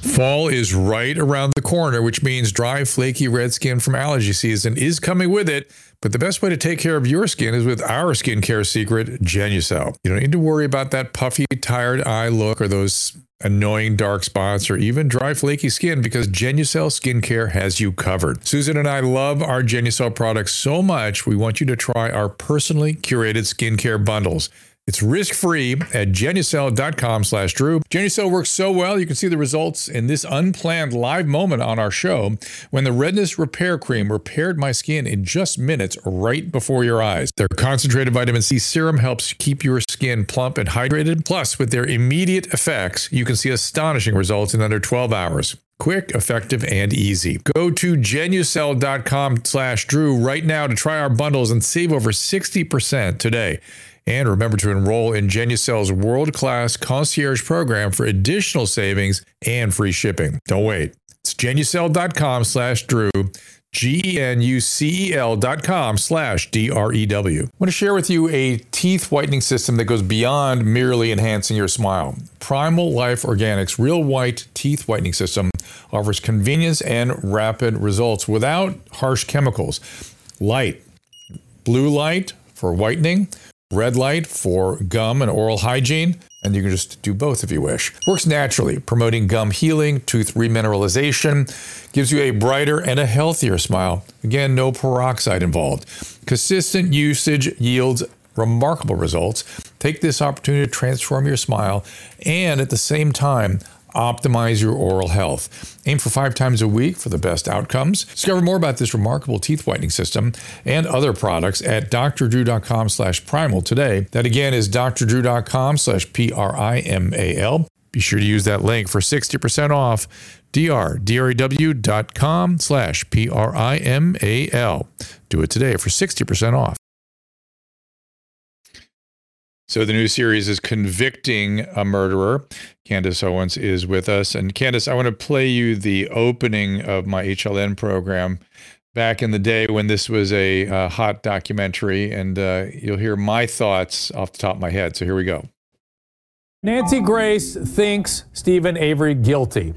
Fall is right around the corner, which means dry, flaky red skin from allergy season is coming with it. But the best way to take care of your skin is with our skincare secret, Genucel. You don't need to worry about that puffy, tired eye look or those annoying dark spots or even dry, flaky skin, because Genucel skincare has you covered. Susan and I love our Genucel products so much, we want you to try our personally curated skincare bundles. It's risk-free at Genucel.com slash Drew. Genucel works so well, you can see the results in this unplanned live moment on our show when the redness repair cream repaired my skin in just minutes right before your eyes. Their concentrated vitamin C serum helps keep your skin plump and hydrated. Plus, with their immediate effects, you can see astonishing results in under twelve hours. Quick, effective, and easy. Go to Genucel.com slash Drew right now to try our bundles and save over sixty percent today. And remember to enroll in Genucel's world-class concierge program for additional savings and free shipping. Don't wait. It's Genucel.com slash Drew, G-E-N-U-C-E-L dot com slash D-R-E-W. I want to share with you a teeth whitening system that goes beyond merely enhancing your smile. Primal Life Organics Real White Teeth Whitening System offers convenience and rapid results without harsh chemicals. Light, blue light for whitening, red light for gum and oral hygiene, and you can just do both if you wish. Works naturally, promoting gum healing, tooth remineralization, gives you a brighter and a healthier smile. Again, no peroxide involved. Consistent usage yields remarkable results. Take this opportunity to transform your smile and at the same time, optimize your oral health. Aim for five times a week for the best outcomes. Discover more about this remarkable teeth whitening system and other products at drdrew.com slash primal today. That again is drdrew.com slash P-R-I-M-A-L. Be sure to use that link for sixty percent off drdrew.com slash P R I M A L. Do it today for sixty percent off. So the new series is Convicting a Murderer. Candace Owens is with us. And Candace, I want to play you the opening of my H L N program back in the day when this was a uh, hot documentary. And uh, you'll hear my thoughts off the top of my head. So here we go. Nancy Grace thinks Stephen Avery guilty.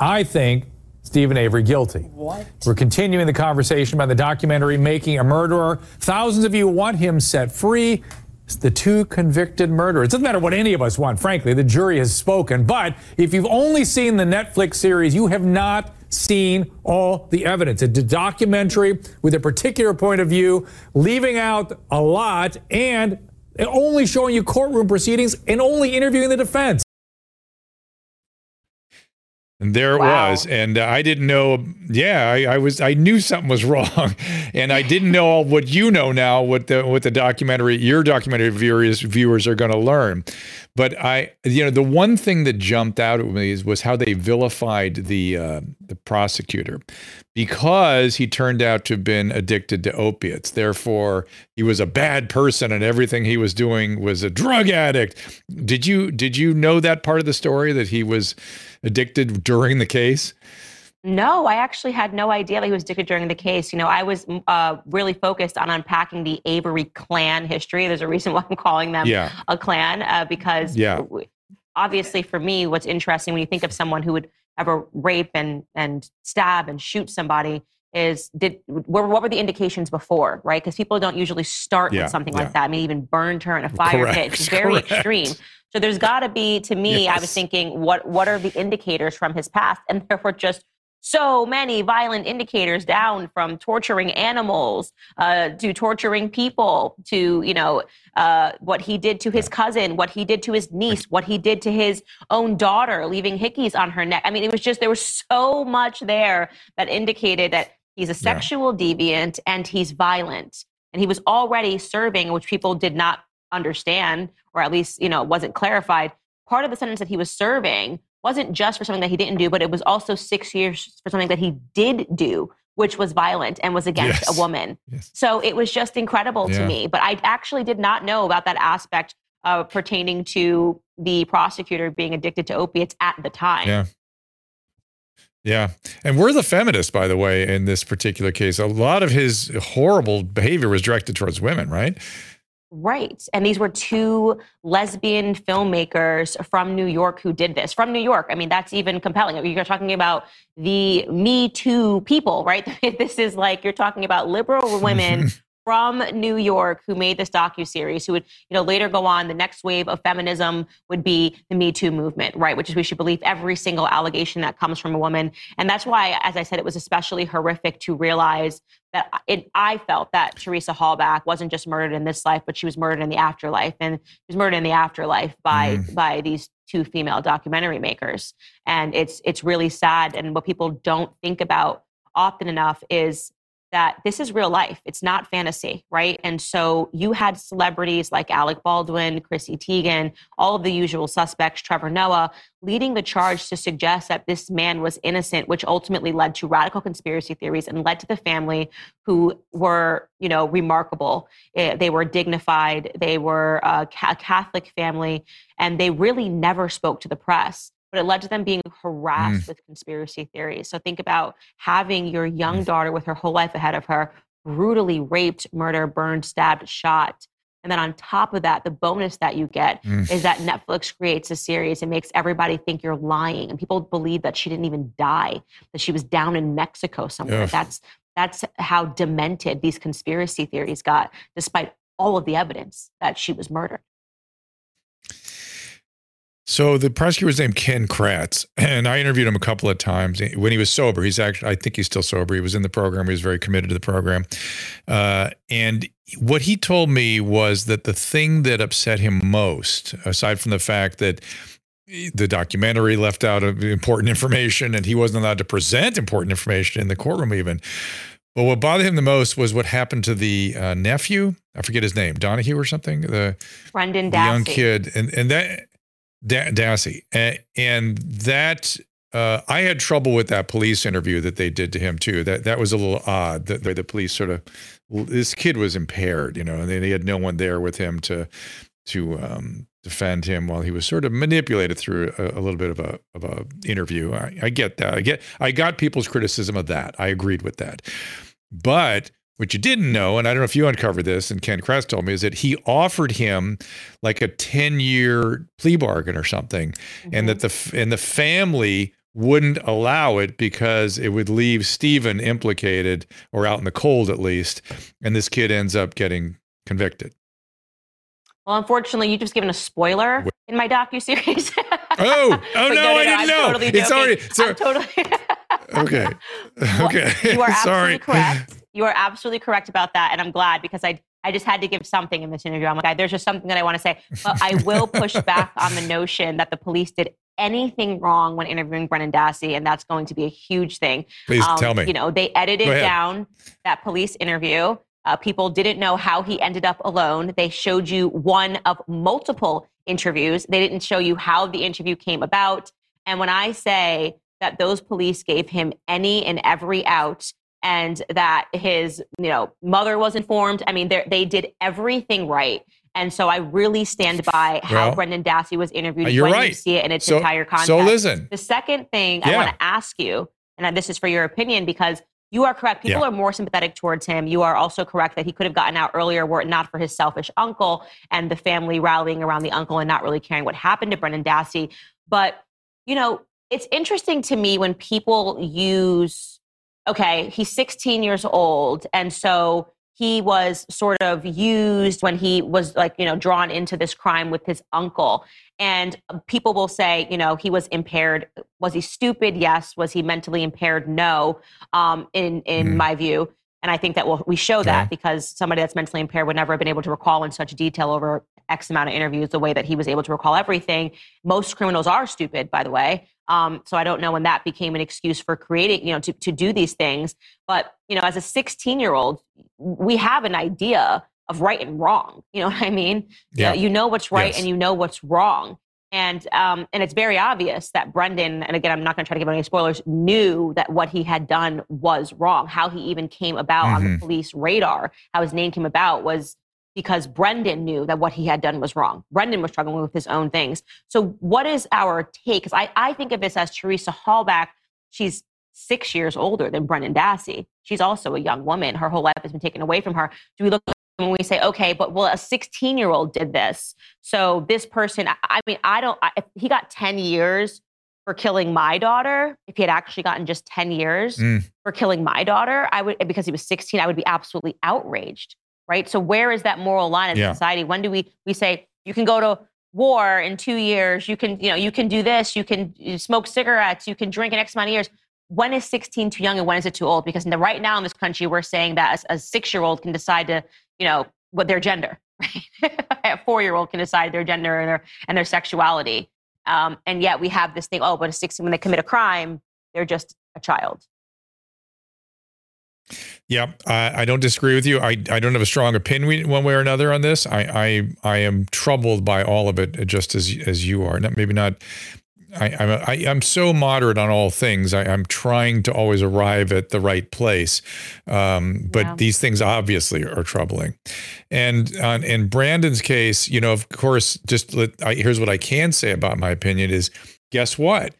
I think Stephen Avery guilty. What? We're continuing the conversation about the documentary Making a Murderer. Thousands of you want him set free. It's the two convicted murderers. It doesn't matter what any of us want, frankly. The jury has spoken. But if you've only seen the Netflix series, you have not seen all the evidence. It's a documentary with a particular point of view, leaving out a lot and only showing you courtroom proceedings and only interviewing the defense. And there wow. it was. And uh, I didn't know. Yeah, I, I was I knew something was wrong. And I didn't know all what you know now, what the what the documentary, your documentary viewers, viewers are going to learn. But I, you know, the one thing that jumped out at me is, was how they vilified the uh, the prosecutor, because he turned out to have been addicted to opiates. Therefore, he was a bad person and everything he was doing was a drug addict. Did you did you know that part of the story, that he was addicted during the case? No, I actually had no idea that he was addicted during the case. You know, I was uh, really focused on unpacking the Avery clan history. There's a reason why I'm calling them yeah. a clan, uh, because yeah. obviously for me, what's interesting when you think of someone who would ever rape and, and stab and shoot somebody is, did what, what were the indications before, right? Because people don't usually start yeah. with something yeah. like that. I mean, even burned her in a fire Correct. pit. It's very Correct. extreme. So there's got to be, to me, yes. I was thinking, what what are the indicators from his past? And there were just so many violent indicators, down from torturing animals uh, to torturing people, to, you know, uh, what he did to his cousin, what he did to his niece, what he did to his own daughter, leaving hickeys on her neck. I mean, it was just, there was so much there that indicated that he's a sexual yeah. deviant and he's violent. And he was already serving, which people did not understand, or at least, you know, wasn't clarified. Part of the sentence that he was serving wasn't just for something that he didn't do, but it was also six years for something that he did do, which was violent and was against yes. a woman. Yes. So it was just incredible yeah. to me. But I actually did not know about that aspect uh, pertaining to the prosecutor being addicted to opiates at the time. Yeah. Yeah. And we're the feminists, by the way, in this particular case. A lot of his horrible behavior was directed towards women, right? Right. And these were two lesbian filmmakers from New York who did this. From New York. I mean, that's even compelling. You're talking about the Me Too people, right? This is like, you're talking about liberal women from New York who made this docuseries, who would, you know, later go on. The next wave of feminism would be the Me Too movement, right? Which is, we should believe every single allegation that comes from a woman. And that's why, as I said, it was especially horrific to realize that it, I felt that Teresa Halbach wasn't just murdered in this life, but she was murdered in the afterlife, and she was murdered in the afterlife by mm. by these two female documentary makers. And it's it's really sad. And what people don't think about often enough is that this is real life. It's not fantasy, right? And so you had celebrities like Alec Baldwin, Chrissy Teigen, all of the usual suspects, Trevor Noah, leading the charge to suggest that this man was innocent, which ultimately led to radical conspiracy theories and led to the family, who were, you know, remarkable. They were dignified. They were a Catholic family, and they really never spoke to the press. But it led to them being harassed mm. with conspiracy theories. So think about having your young daughter with her whole life ahead of her, brutally raped, murdered, burned, stabbed, shot. And then on top of that, the bonus that you get mm. is that Netflix creates a series and makes everybody think you're lying. And people believe that she didn't even die, that she was down in Mexico somewhere. Ugh. That's that's how demented these conspiracy theories got, despite all of the evidence that she was murdered. So the prosecutor was named Ken Kratz, and I interviewed him a couple of times when he was sober. He's actually, I think he's still sober. He was in the program. He was very committed to the program. Uh, and what he told me was that the thing that upset him most, aside from the fact that the documentary left out important information and he wasn't allowed to present important information in the courtroom even, but what bothered him the most was what happened to the uh, nephew. I forget his name, Donahue or something. The Brendan Dassey. The young kid. And, and that... Da- Dassey. And, and that, uh, I had trouble with that police interview that they did to him too. That that was a little odd, that the, the police sort of, this kid was impaired, you know, and they had no one there with him to, to, um, defend him while he was sort of manipulated through a, a little bit of a, of a interview. I, I get that. I get, I got people's criticism of that. I agreed with that. But what you didn't know, and I don't know if you uncovered this, and Ken Kratz told me, is that he offered him like a ten-year plea bargain or something, mm-hmm. and that the and the family wouldn't allow it because it would leave Stephen implicated or out in the cold at least, and this kid ends up getting convicted. Well, unfortunately, you just given a spoiler in my docuseries. oh, oh no, no, I didn't I'm know. Totally it's already it's I'm totally. okay, okay. Well, you are absolutely correct. You are absolutely correct about that, and I'm glad because I I just had to give something in this interview. I'm like, I, there's just something that I want to say, but I will push back on the notion that the police did anything wrong when interviewing Brendan Dassey, and that's going to be a huge thing. Please um, tell me. You know, they edited down that police interview. Uh, people didn't know how he ended up alone. They showed you one of multiple interviews. They didn't show you how the interview came about. And when I say that those police gave him any and every out, and that his, you know, mother was informed, I mean, they did everything right. And so I really stand by how well, Brendan Dassey was interviewed when right. you see it in its so, entire context. So listen. The second thing yeah. I want to ask you, and this is for your opinion, because you are correct. People yeah. are more sympathetic towards him. You are also correct that he could have gotten out earlier were it not for his selfish uncle and the family rallying around the uncle and not really caring what happened to Brendan Dassey. But, you know, it's interesting to me when people use, okay, he's sixteen years old, and so he was sort of used when he was like, you know, drawn into this crime with his uncle. And people will say, you know, he was impaired. Was he stupid? Yes. Was he mentally impaired? No, um, in in mm. my view. And I think that we'll, we show that yeah. because somebody that's mentally impaired would never have been able to recall in such detail over X amount of interviews the way that he was able to recall everything. Most criminals are stupid, by the way. Um, so I don't know when that became an excuse for creating, you know, to, to do these things. But, you know, as a sixteen-year-old, we have an idea of right and wrong. You know what I mean? Yeah. You know what's right yes. and you know what's wrong. And um, and it's very obvious that Brendan, and again, I'm not going to try to give any spoilers, knew that what he had done was wrong. How he even came about mm-hmm. on the police radar, how his name came about was because Brendan knew that what he had done was wrong. Brendan was struggling with his own things. So what is our take? Because I, I think of this as Teresa Halbach. She's six years older than Brendan Dassey. She's also a young woman. Her whole life has been taken away from her. Do we look at when we say, okay, but well, a sixteen-year-old did this. So this person, I, I mean, I don't, I, if he got ten years for killing my daughter, if he had actually gotten just ten years mm. for killing my daughter, I would, because he was sixteen, I would be absolutely outraged, right? So where is that moral line in yeah. society? When do we, we say, you can go to war in two years, you can, you know, you can do this, you can smoke cigarettes, you can drink an X amount of years. When is sixteen too young and when is it too old? Because in the, right now in this country, we're saying that a, a six-year-old can decide to, you know, what their gender, right? A four-year-old can decide their gender and their, and their sexuality. Um, and yet we have this thing, oh, but a sixteen, when they commit a crime, they're just a child. Yeah, I, I don't disagree with you. I, I don't have a strong opinion one way or another on this. I I, I am troubled by all of it, just as as you are. Not, maybe not. I, I'm, I, I'm so moderate on all things. I, I'm trying to always arrive at the right place. Um, but yeah. these things obviously are troubling. And on, in Brandon's case, you know, of course, just let, I, here's what I can say about my opinion is, guess what?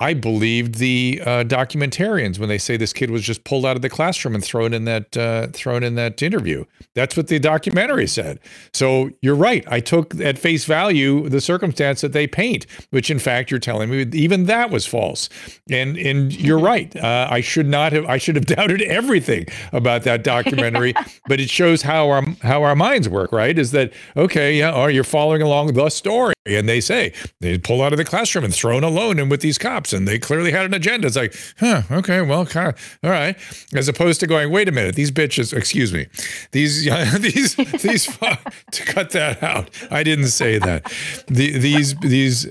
I believed the uh, documentarians when they say this kid was just pulled out of the classroom and thrown in that uh, thrown in that interview. That's what the documentary said. So you're right. I took at face value the circumstance that they paint, which in fact you're telling me even that was false. And and you're right. Uh, I should not have. I should have doubted everything about that documentary. yeah. But it shows how our how our minds work. Right? Is that okay? Yeah. Or you're following along the story, and they say they pulled out of the classroom and thrown alone and with these cops. And they clearly had an agenda. It's like, huh, okay, well, kind of, all right. As opposed to going, wait a minute, these bitches, excuse me, these, uh, these, these, to cut that out. I didn't say that. The, these, these,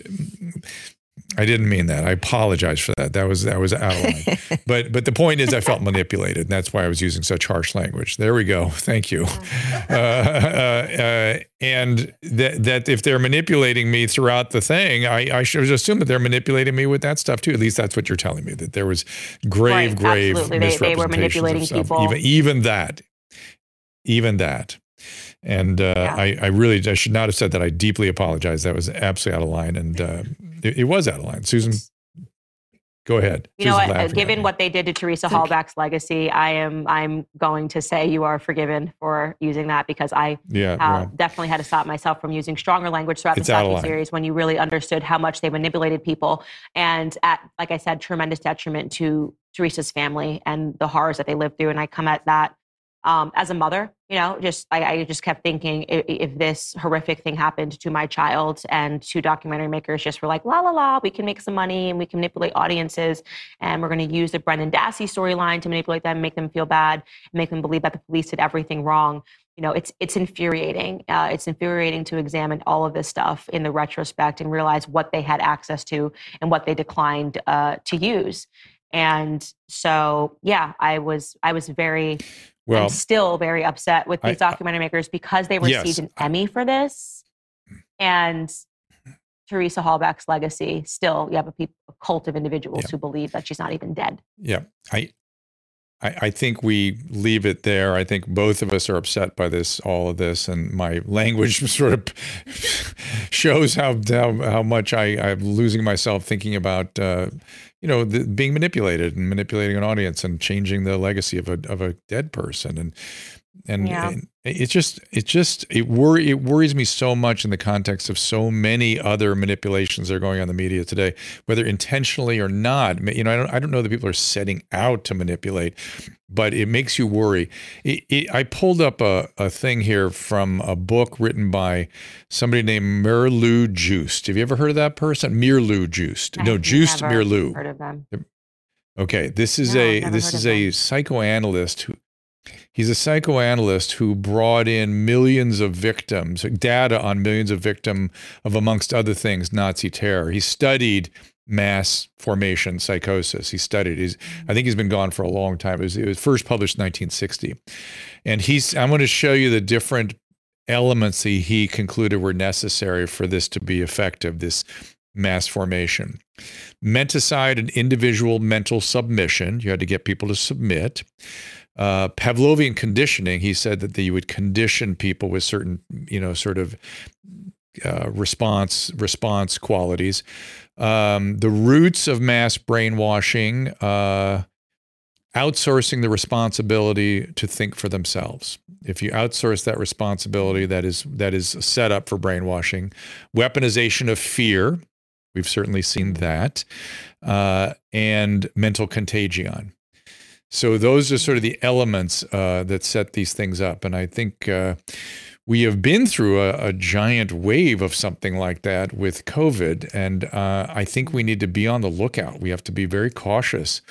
I didn't mean that. I apologize for that. That was that was out of line. But but the point is, I felt manipulated, and that's why I was using such harsh language. There we go. Thank you. Uh, uh, uh, and that that if they're manipulating me throughout the thing, I, I should assume that they're manipulating me with that stuff too. At least that's what you're telling me. That there was grave, right, grave absolutely. misrepresentations. They, they were manipulating of stuff. people. Even even that, even that. And uh, yeah. I, I really, I should not have said that. I deeply apologize. That was absolutely out of line. And uh, it, it was out of line. Susan, go ahead. You Susan know what, given what they did to Teresa Halbach's legacy, I am, I'm going to say you are forgiven for using that, because I yeah, uh, well, definitely had to stop myself from using stronger language throughout the docuseries when you really understood how much they manipulated people. And at, like I said, tremendous detriment to Teresa's family and the horrors that they lived through. And I come at that Um, as a mother, you know, just I, I just kept thinking if, if this horrific thing happened to my child and two documentary makers just were like, la, la, la, we can make some money and we can manipulate audiences. And we're going to use the Brendan Dassey storyline to manipulate them, make them feel bad, and make them believe that the police did everything wrong. You know, it's it's infuriating. Uh, it's infuriating to examine all of this stuff in the retrospect and realize what they had access to and what they declined uh, to use. And so, yeah, I was I was very... Well, I'm still very upset with these I, documentary makers because they received yes, an Emmy for this. And Teresa Halbach's legacy, still, you have a, pe- a cult of individuals yeah. who believe that she's not even dead. Yeah, I, I I think we leave it there. I think both of us are upset by this, all of this. And my language sort of shows how, how, how much I, I'm losing myself thinking about, uh, you know, the, being manipulated and manipulating an audience and changing the legacy of a of a dead person. And and, yeah. and it just it just it worry it worries me so much in the context of so many other manipulations that are going on in the media today, whether intentionally or not. You know, I don't I don't know that people are setting out to manipulate, but it makes you worry. It, it, I pulled up a, a thing here from a book written by somebody named Merlu Juiced. Have you ever heard of that person? Merlu Juiced. I no, Juiced Merlu. Heard of them. Okay, this is no, a this is a them. psychoanalyst who. He's a psychoanalyst who brought in millions of victims, data on millions of victims of, amongst other things, Nazi terror. He studied mass formation psychosis. He studied. He's, I think he's been gone for a long time. It was, it was first published in nineteen sixty. And he's, I'm going to show you the different elements he, he concluded were necessary for this to be effective, this mass formation. Menticide and individual mental submission. You had to get people to submit. Uh, Pavlovian conditioning, he said that the, you would condition people with certain, you know, sort of uh, response response qualities. Um, the roots of mass brainwashing, uh, outsourcing the responsibility to think for themselves. If you outsource that responsibility, that is that is set up for brainwashing. Weaponization of fear, we've certainly seen that, uh, and mental contagion. So those are sort of the elements uh, that set these things up. And I think uh, we have been through a, a giant wave of something like that with COVID. And uh, I think we need to be on the lookout. We have to be very cautious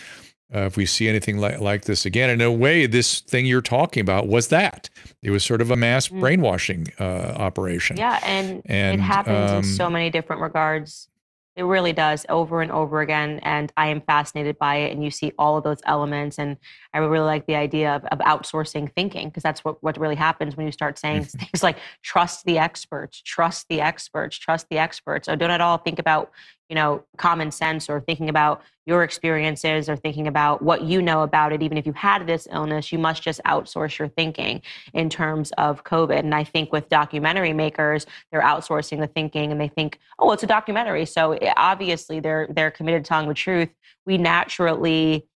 uh, if we see anything li- like this again. In a way, this thing you're talking about was that. It was sort of a mass mm. brainwashing uh, operation. Yeah, and, and it happens um, in so many different regards. It really does, over and over again, and I am fascinated by it, and you see all of those elements, and I really like the idea of, of outsourcing thinking, because that's what, what really happens when you start saying things like, trust the experts, trust the experts, trust the experts, or don't at all think about, you know, common sense or thinking about your experiences or thinking about what you know about it. Even if you had this illness, you must just outsource your thinking in terms of COVID. And I think with documentary makers, they're outsourcing the thinking and they think, oh, well, it's a documentary. So it, obviously they're, they're committed to telling the truth. We naturally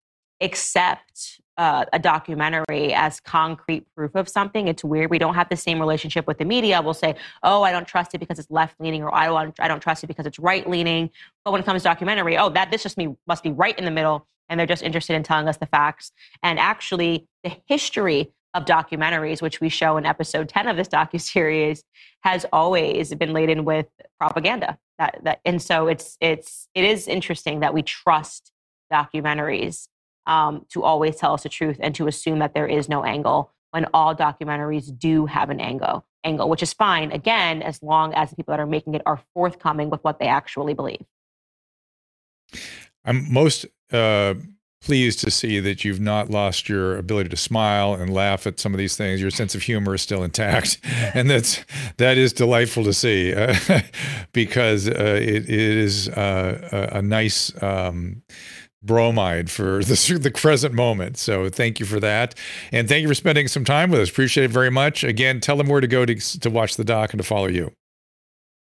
accept uh, a documentary as concrete proof of something. It's weird. We don't have the same relationship with the media. We'll say, oh, I don't trust it because it's left-leaning, or I don't, I don't trust it because it's right-leaning. But when it comes to documentary, oh, that this just me must be right in the middle, and they're just interested in telling us the facts. And actually, the history of documentaries, which we show in episode ten of this docuseries, has always been laden with propaganda. That, that, and so it's it's it is interesting that we trust documentaries Um, to always tell us the truth and to assume that there is no angle when all documentaries do have an angle, angle, which is fine, again, as long as the people that are making it are forthcoming with what they actually believe. I'm most uh, pleased to see that you've not lost your ability to smile and laugh at some of these things. Your sense of humor is still intact, and that's that is delightful to see, uh, because uh, it, it is uh, a, a nice um, bromide for the, the present moment. So thank you for that, and thank you for spending some time with us. Appreciate it very much. Again, tell them where to go to to watch the doc and to follow you.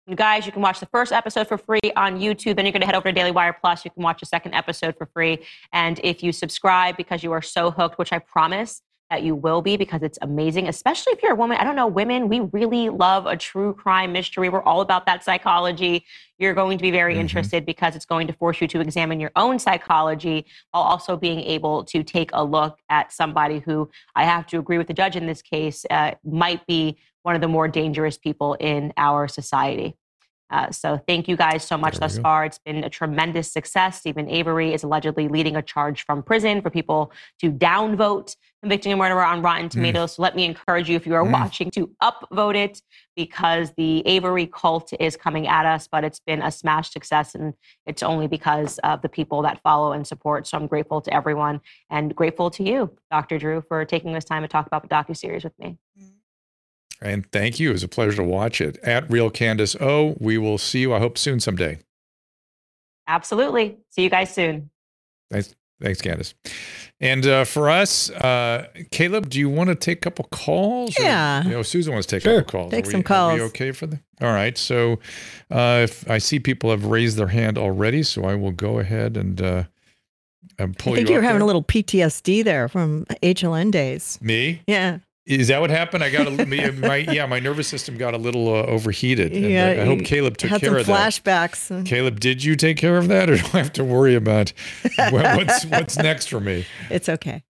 You guys, you can watch the first episode for free on YouTube. Then you're going to head over to Daily Wire Plus. You can watch the second episode for free. And if you subscribe, because you are so hooked, which I promise that you will be, because it's amazing, especially if you're a woman. I don't know, women, we really love a true crime mystery. We're all about that psychology. You're going to be very mm-hmm. interested, because it's going to force you to examine your own psychology while also being able to take a look at somebody who, I have to agree with the judge in this case, uh, might be one of the more dangerous people in our society. Uh, so thank you guys so much thus go. far. It's been a tremendous success. Stephen Avery is allegedly leading a charge from prison for people to downvote Convicting a Murderer on Rotten Tomatoes. Mm. So let me encourage you, if you are mm. watching, to upvote it, because the Avery cult is coming at us, but it's been a smash success, and it's only because of the people that follow and support. So I'm grateful to everyone, and grateful to you, Doctor Drew, for taking this time to talk about the docuseries with me. Mm. And thank you. It was a pleasure to watch it. At Real Candace O, we will see you, I hope, soon someday. Absolutely. See you guys soon. Thanks, Thanks Candace. And uh, for us, uh, Caleb, do you want to take a couple calls? Yeah. Or, you know, Susan wants to take sure. a couple calls. Take we, some calls. Are we okay for them? All right. So uh, if I see people have raised their hand already, so I will go ahead and... Uh, and pull I think you, you were having there. a little P T S D there from H L N days. Me? Yeah. Is that what happened? I got a, my yeah, my nervous system got a little uh, overheated. And yeah, I, I hope Caleb took care of that. Flashbacks. Caleb, did you take care of that, or do I have to worry about what's what's next for me? It's okay.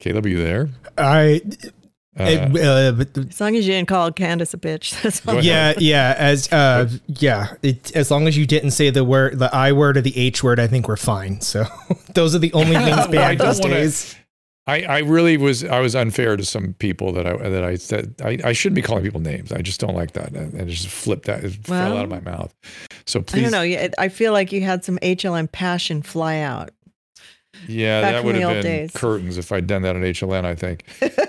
Caleb, are you there? I uh, it, uh, but the, as long as you didn't call Candace a bitch. That's all. Yeah, yeah, as uh, yeah, it, as long as you didn't say the word, the I word or the H word, I think we're fine. So those are the only things bad these days. Wanna, I, I really was I was unfair to some people that I that I said I, I shouldn't be calling people names. I just don't like that. And just flipped that it well, fell out of my mouth. So please, I don't know. I feel like you had some H L N passion fly out. Yeah, back that would have been days. curtains if I'd done that on H L N, I think.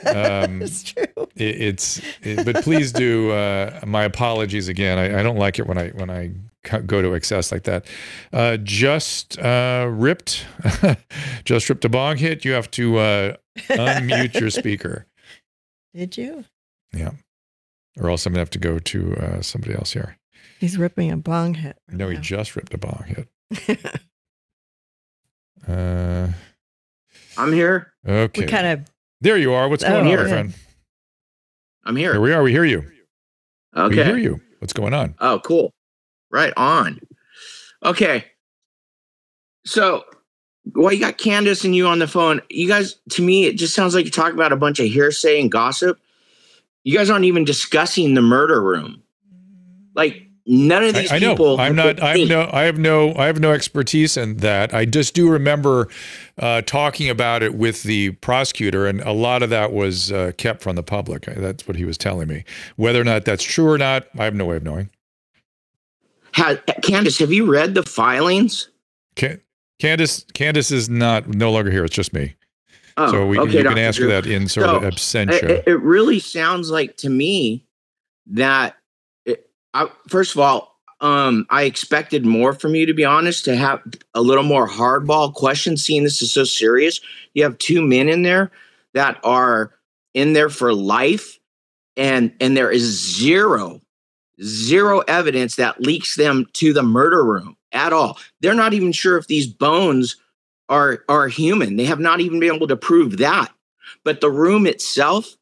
Um, it's true. It, it's it, but please do uh, my apologies again. I, I don't like it when I when I. go to excess like that. Uh, just uh, ripped, just ripped a bong hit. You have to uh, unmute your speaker. Did you? Yeah. Or else I'm going to have to go to uh, somebody else here. He's ripping a bong hit. Right no, now. He just ripped a bong hit. uh, I'm here. Okay. We kind of. There you are. What's going oh, on, my friend? I'm here. Here we are. We hear you. Okay. We hear you. What's going on? Oh, cool. Right on. Okay. So, well, you got Candace and you on the phone. You guys, to me, it just sounds like you're talking about a bunch of hearsay and gossip. You guys aren't even discussing the murder room. Like, none of these I, I people. I know. I'm not, I have no, I have no, I have no expertise in that. I just do remember uh, talking about it with the prosecutor, and a lot of that was uh, kept from the public. That's what he was telling me. Whether or not that's true or not, I have no way of knowing. How, Candace, have you read the filings? Can, Candace, Candace is not no longer here. It's just me. Oh, so we okay, you can Doctor ask her that in sort so, of absentia. It, it really sounds like to me that, it, I, first of all, um, I expected more from you, to be honest, to have a little more hardball questions, seeing this is so serious. You have two men in there that are in there for life, and and there is zero Zero evidence that leaks them to the murder room at all. They're not even sure if these bones are are human. They have not even been able to prove that. But the room itself,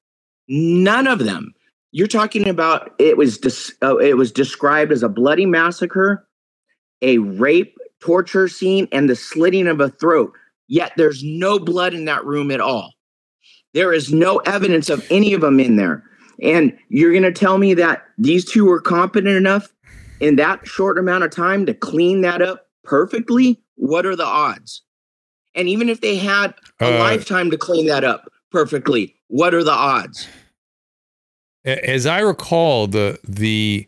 none of them. You're talking about it was dis, uh, it was described as a bloody massacre, a rape, torture scene, and the slitting of a throat. Yet there's no blood in that room at all. There is no evidence of any of them in there. And you're going to tell me that these two were competent enough in that short amount of time to clean that up perfectly? What are the odds? And even if they had a uh, lifetime to clean that up perfectly, what are the odds? As I recall, the the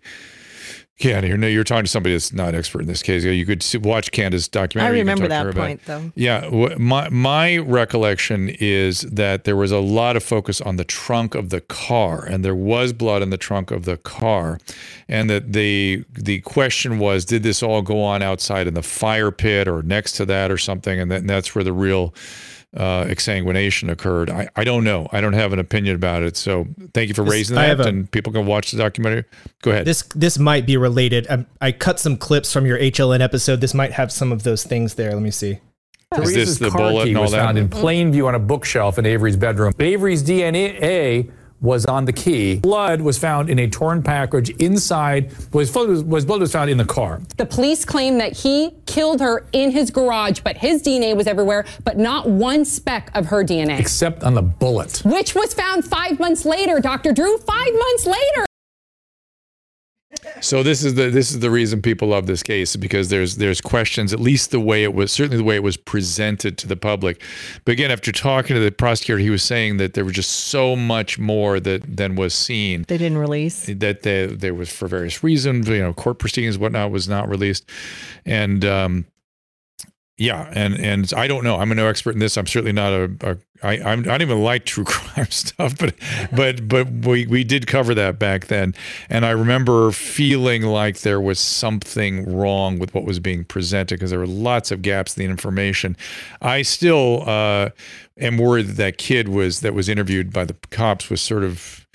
Get out of here. No, you're talking to somebody that's not an expert in this case. You could watch Candace's documentary. I remember that point, it. though. Yeah. My, my recollection is that there was a lot of focus on the trunk of the car, and there was blood in the trunk of the car, and that the the question was, did this all go on outside in the fire pit or next to that or something? And, that, and that's where the real uh, exsanguination occurred. I, I don't know. I don't have an opinion about it. So thank you for raising this, that, a, and people can watch the documentary. Go ahead. This this might be related. I, I cut some clips from your H L N episode. This might have some of those things there. Let me see. Is this the bullet and all that? Found in plain view on a bookshelf in Avery's bedroom. Avery's D N A was on the key. Blood was found in a torn package inside, was blood was, was found in the car. The police claim that he killed her in his garage, but his D N A was everywhere, but not one speck of her D N A. Except on the bullet. Which was found five months later, Doctor Drew, five months later. So this is the this is the reason people love this case, because there's there's questions, at least the way it was, certainly the way it was presented to the public. But again, after talking to the prosecutor, he was saying that there was just so much more that than was seen. They didn't release that they, there was for various reasons, you know, court proceedings, whatnot, was not released, and um, yeah, and and I don't know. I'm no expert in this. I'm certainly not a. a I, I don't even like true crime stuff, but but but we, we did cover that back then. And I remember feeling like there was something wrong with what was being presented, because there were lots of gaps in the information. I still uh, am worried that that kid was that was interviewed by the cops was sort of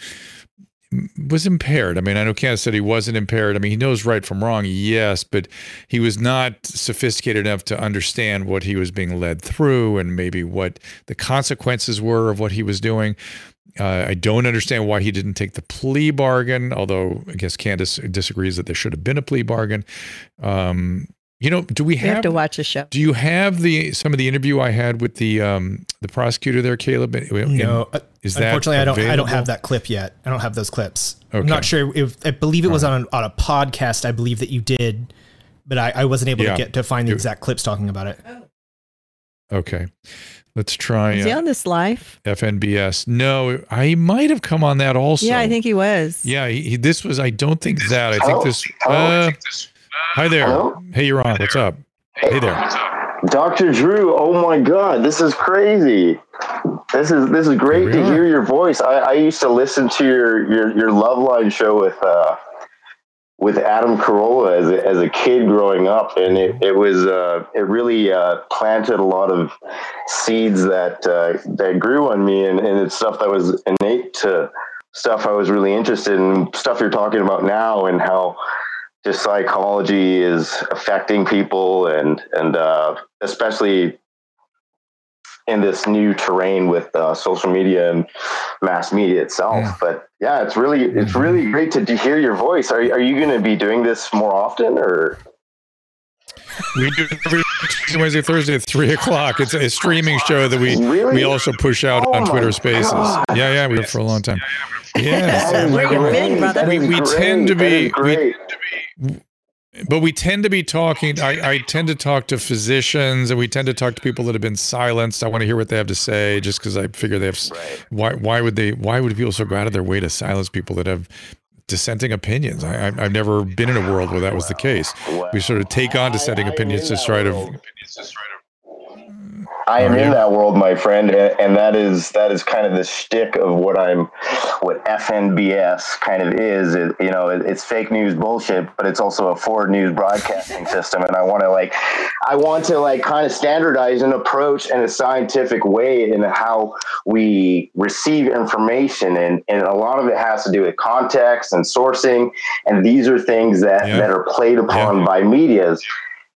was impaired. I mean, I know Candace said he wasn't impaired. I mean, he knows right from wrong, yes, but he was not sophisticated enough to understand what he was being led through and maybe what the consequences were of what he was doing. Uh, I don't understand why he didn't take the plea bargain, although I guess Candace disagrees that there should have been a plea bargain. Um, you know, do we have, we have to watch the show? Do you have the some of the interview I had with the um, the prosecutor there, Caleb? No. In, Is Unfortunately, that I don't. Available? I don't have that clip yet. I don't have those clips. Okay. I'm not sure if I believe it was right. on on a podcast. I believe that you did, but I, I wasn't able yeah. to get to find the exact clips talking about it. Okay, let's try. Is uh, he on This Life? F N B S. No, I might have come on that also. Yeah, I think he was. Yeah, he, he, this was. I don't think that. I Hello? think this. Uh, Hello, I think this uh, hi there. Hello? Hey, you're on. Hi What's up? Hey, hey there. What's up? Doctor Drew, oh my God, this is crazy. This is this is great really? to hear your voice. I, I used to listen to your your your Loveline show with uh, with Adam Carolla as a, as a kid growing up, and it it was uh, it really uh, planted a lot of seeds that uh, that grew on me, and, and it's stuff that was innate to stuff I was really interested in, stuff you're talking about now, and how just psychology is affecting people, and and uh, especially in this new terrain with uh, social media and mass media itself. Yeah. But yeah, it's really it's really great to hear your voice. Are are you going to be doing this more often, or? We do every Wednesday, Thursday at three o'clock. It's a streaming show that we really? we also push out oh on Twitter Spaces. God. Yeah, yeah, we did for a long time. Yes, yeah. Where you been, brother? We we tend to be we. But we tend to be talking, I, I tend to talk to physicians, and we tend to talk to people that have been silenced. I want to hear what they have to say, just because I figure they have, right. why Why would they, why would people so go out of their way to silence people that have dissenting opinions? I, I've never been in a world where that was the case. Wow. We sort of take on dissenting I, I opinions to try to... I am in that world, my friend, and, and that is that is kind of the shtick of what I'm, what F N B S kind of is. It, you know, it, it's fake news bullshit, but it's also a forward news broadcasting system. And I want to like, I want to like kind of standardize an approach and a scientific way in how we receive information, and and a lot of it has to do with context and sourcing, and these are things that yeah. that are played upon yeah. by medias,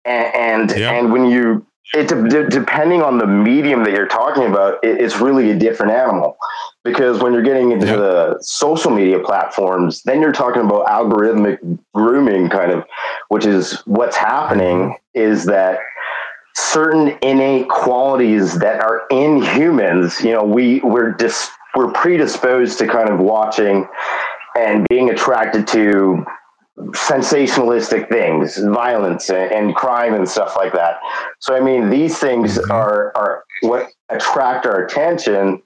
and and, yeah. and when you. It de- depending on the medium that you're talking about, it, it's really a different animal, because when you're getting into yep. the social media platforms, then you're talking about algorithmic grooming, kind of, which is what's happening is that certain innate qualities that are in humans, you know, we we're dis- we're predisposed to kind of watching and being attracted to sensationalistic things, violence and, and crime and stuff like that. So I mean, these things are are what attract our attention,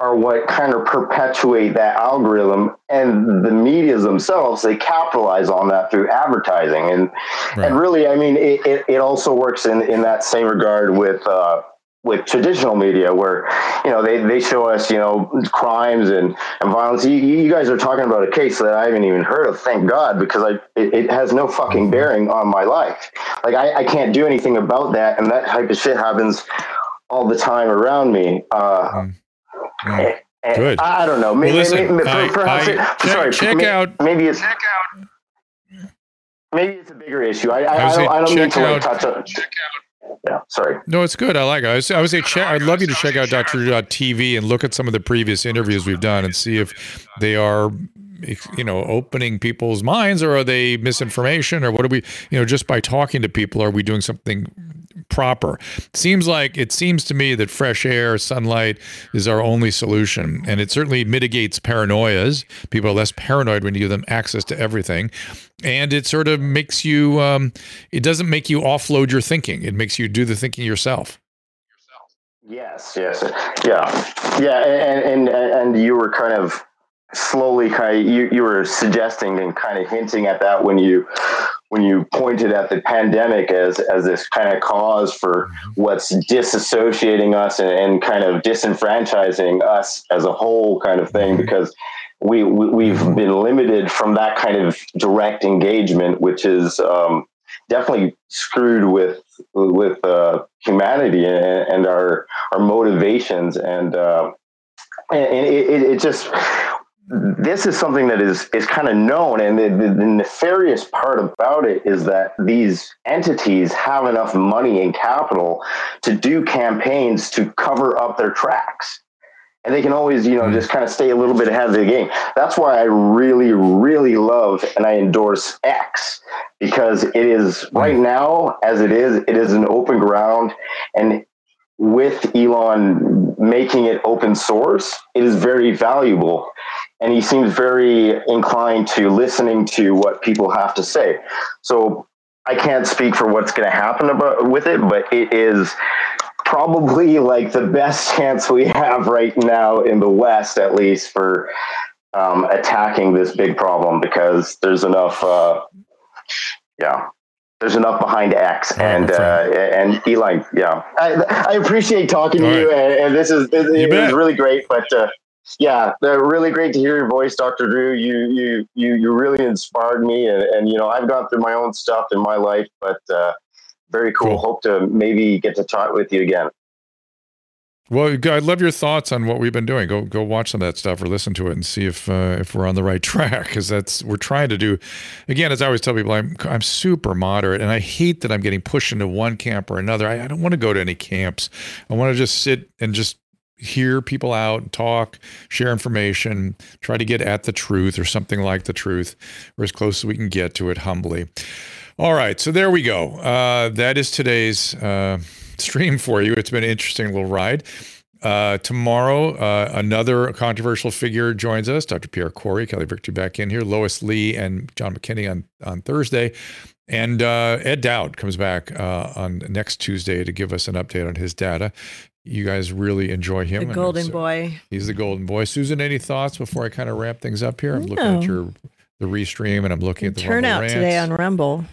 are what kind of perpetuate that algorithm, and the medias themselves, they capitalize on that through advertising. And, right. and really, I mean, it, it, it also works in, in that same regard with, uh, with traditional media, where, you know, they, they show us, you know, crimes and, and violence. You, you guys are talking about a case that I haven't even heard of, thank God, because I it, it has no fucking bearing on my life. Like, I, I can't do anything about that, and that type of shit happens all the time around me. Uh, um, yeah. and, Good. I, I don't know. Maybe, well, listen, maybe, maybe I, perhaps I, it, check, sorry, check maybe, out. Maybe it's check out. Maybe it's a bigger issue. I, I, I, I don't, I don't need to like, touch on. Check out. Yeah, sorry. No, it's good. I like it. I was, I was a check. I'd love you to check out Doctor Who dot T V and look at some of the previous interviews we've done and see if they are, you know, opening people's minds, or are they misinformation, or what are we, you know, just by talking to people, are we doing something proper? Seems like, it seems to me that fresh air, sunlight is our only solution. And it certainly mitigates paranoias. People are less paranoid when you give them access to everything. And it sort of makes you, um, it doesn't make you offload your thinking. It makes you do the thinking yourself. Yes, yes. Yeah. Yeah. And, and, and you were kind of slowly kind of, you, you were suggesting and kind of hinting at that when you, when you pointed at the pandemic as, as this kind of cause for what's disassociating us and, and kind of disenfranchising us as a whole kind of thing, because we, we we've been limited from that kind of direct engagement, which is um, definitely screwed with, with uh, humanity and, and our, our motivations. And, uh, and it, it, it just, this is something that is, is kind of known. And the, the, the nefarious part about it is that these entities have enough money and capital to do campaigns to cover up their tracks. And they can always, you know, just kind of stay a little bit ahead of the game. That's why I really, really love and I endorse X, because it is right now, as it is, it is an open ground. And with Elon making it open source, it is very valuable. And he seems very inclined to listening to what people have to say. So I can't speak for what's going to happen about, with it, but it is probably like the best chance we have right now in the West, at least, for um, attacking this big problem, because there's enough, uh, yeah. There's enough behind X and, oh, uh, and Elon. Yeah. I, I appreciate talking All to right. you. And, and this is, this, it was really great, but, uh, yeah, they're really great to hear your voice, Doctor Drew. You, you, you, you really inspired me. And, and, you know, I've gone through my own stuff in my life, but, uh, very cool. cool. Hope to maybe get to talk with you again. Well, I love your thoughts on what we've been doing. Go, go watch some of that stuff or listen to it and see if, uh, if we're on the right track. Cause that's, we're trying to do, again, as I always tell people, I'm, I'm super moderate, and I hate that I'm getting pushed into one camp or another. I, I don't want to go to any camps. I want to just sit and just hear people out and talk, share information, try to get at the truth or something like the truth, or as close as we can get to it humbly. All right. So there we go. Uh, that is today's, uh, stream for you. It's been an interesting little ride. Uh, tomorrow, uh, another controversial figure joins us, Doctor Pierre Corey, Kelly Victory back in here, Lois Lee and John McKinney on, on Thursday. And uh, Ed Dowd comes back uh, on next Tuesday to give us an update on his data. You guys really enjoy him. The golden so, boy. He's the golden boy. Susan, any thoughts before I kind of wrap things up here? I'm no. looking at your the restream, and I'm looking at the turnout today on Rumble.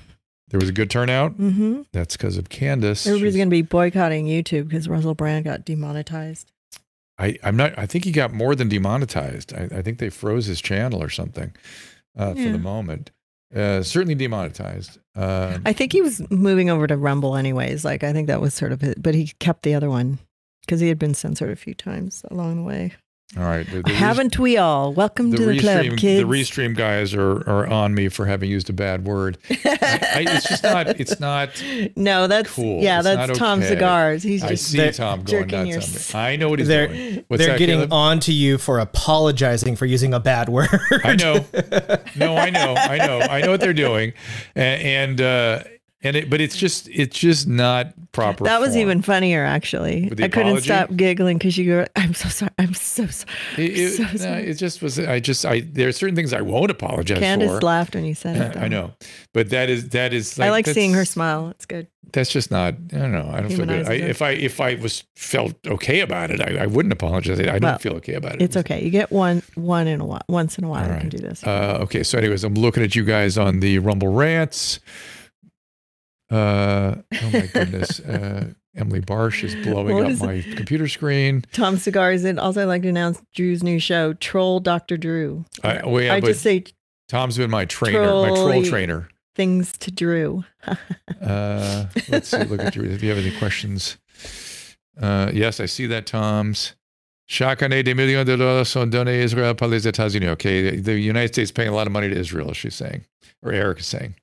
There was a good turnout. Mm-hmm. That's because of Candace. Everybody's going to be boycotting YouTube because Russell Brand got demonetized. I, I'm not. I think he got more than demonetized. I, I think they froze his channel or something uh, yeah. for the moment. Uh, certainly demonetized. Uh, I think he was moving over to Rumble anyways. Like I think that was sort of it. But he kept the other one because he had been censored a few times along the way. All right. The, the Haven't we all? Welcome to the restream, club, kids. The restream guys are, are on me for having used a bad word. I, I, it's just not, it's not No, that's, cool. yeah, it's that's Tom okay. Cigars. He's I just see Tom going nuts on me. I know what he's they're, doing. What's they're that, getting Caleb? On to you for apologizing for using a bad word. I know. No, I know. I know. I know what they're doing. And, and uh, And it, but it's just, it's just not proper. That was form. Even funnier, actually. I couldn't stop giggling because you go, I'm so sorry. I'm so sorry. I'm it, it, so no, sorry. It just was, I just, I, there are certain things I won't apologize Candace for. Candace laughed when you said it. Though. I know, but that is, that is. Like, I like seeing her smile. It's good. That's just not, I don't know. I don't Humanized feel good. I, if I, if I was felt okay about it, I, I wouldn't apologize. I don't well, feel okay about it. It's okay. You get one, one in a while, once in a while. All right. I can do this. Uh, okay. So anyways, I'm looking at you guys on the Rumble rants. Uh, oh my goodness. Uh, Emily Barsh is blowing what up is my it? computer screen. Tom Cigar is in. Also, I'd like to announce Drew's new show, Troll Doctor Drew. I, well, yeah, I just say Tom's been my trainer, my troll trainer. Things to Drew. uh, let's see, look at Drew. If you have any questions. Uh, yes, I see that, Tom's. Chaque année, des millions de dollars sont donnés à Israël par les États-Unis. Okay, the United States is paying a lot of money to Israel, she's saying, or Eric is saying.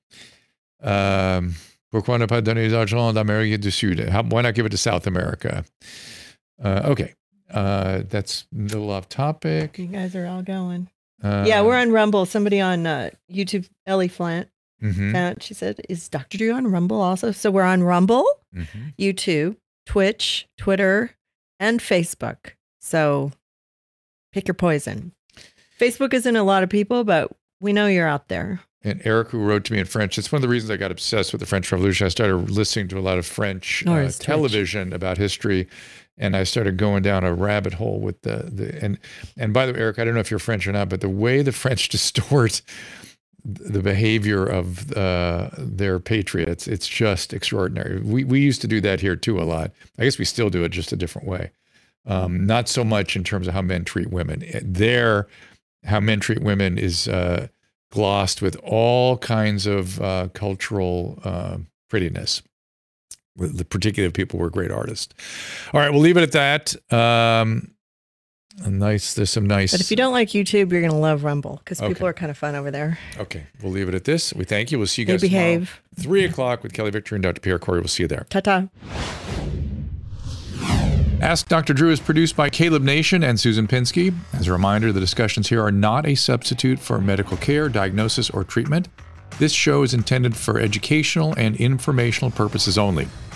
Um, Pourquoi ne pas donner l'argent d'Amérique du Sud? Why not give it to South America? Uh, okay. Uh, that's a little off topic. You guys are all going. Uh, yeah, we're on Rumble. Somebody on uh, YouTube, Ellie Flint, mm-hmm. found, she said, is Doctor Drew on Rumble also? So we're on Rumble, mm-hmm. YouTube, Twitch, Twitter, and Facebook. So pick your poison. Facebook isn't a lot of people, but we know you're out there. And Eric, who wrote to me in French, it's one of the reasons I got obsessed with the French Revolution. I started listening to a lot of French uh, television about history, and I started going down a rabbit hole with the, the and and by the way, Eric, I don't know if you're French or not, but the way the French distort the behavior of uh, their patriots, it's just extraordinary. We we used to do that here too a lot. I guess we still do it, just a different way. Um, not so much in terms of how men treat women. There, how men treat women is. Uh, glossed with all kinds of uh, cultural uh, prettiness. The particular people were great artists. All right, we'll leave it at that. Um, nice, there's some nice. But if you don't like YouTube, you're going to love Rumble because okay. people are kind of fun over there. Okay, we'll leave it at this. We thank you. We'll see you guys. They behave. Tomorrow, three o'clock with Kelly Victory and Doctor Pierre Corey. We'll see you there. Ta ta. Ask Doctor Drew is produced by Caleb Nation and Susan Pinsky. As a reminder, the discussions here are not a substitute for medical care, diagnosis, or treatment. This show is intended for educational and informational purposes only.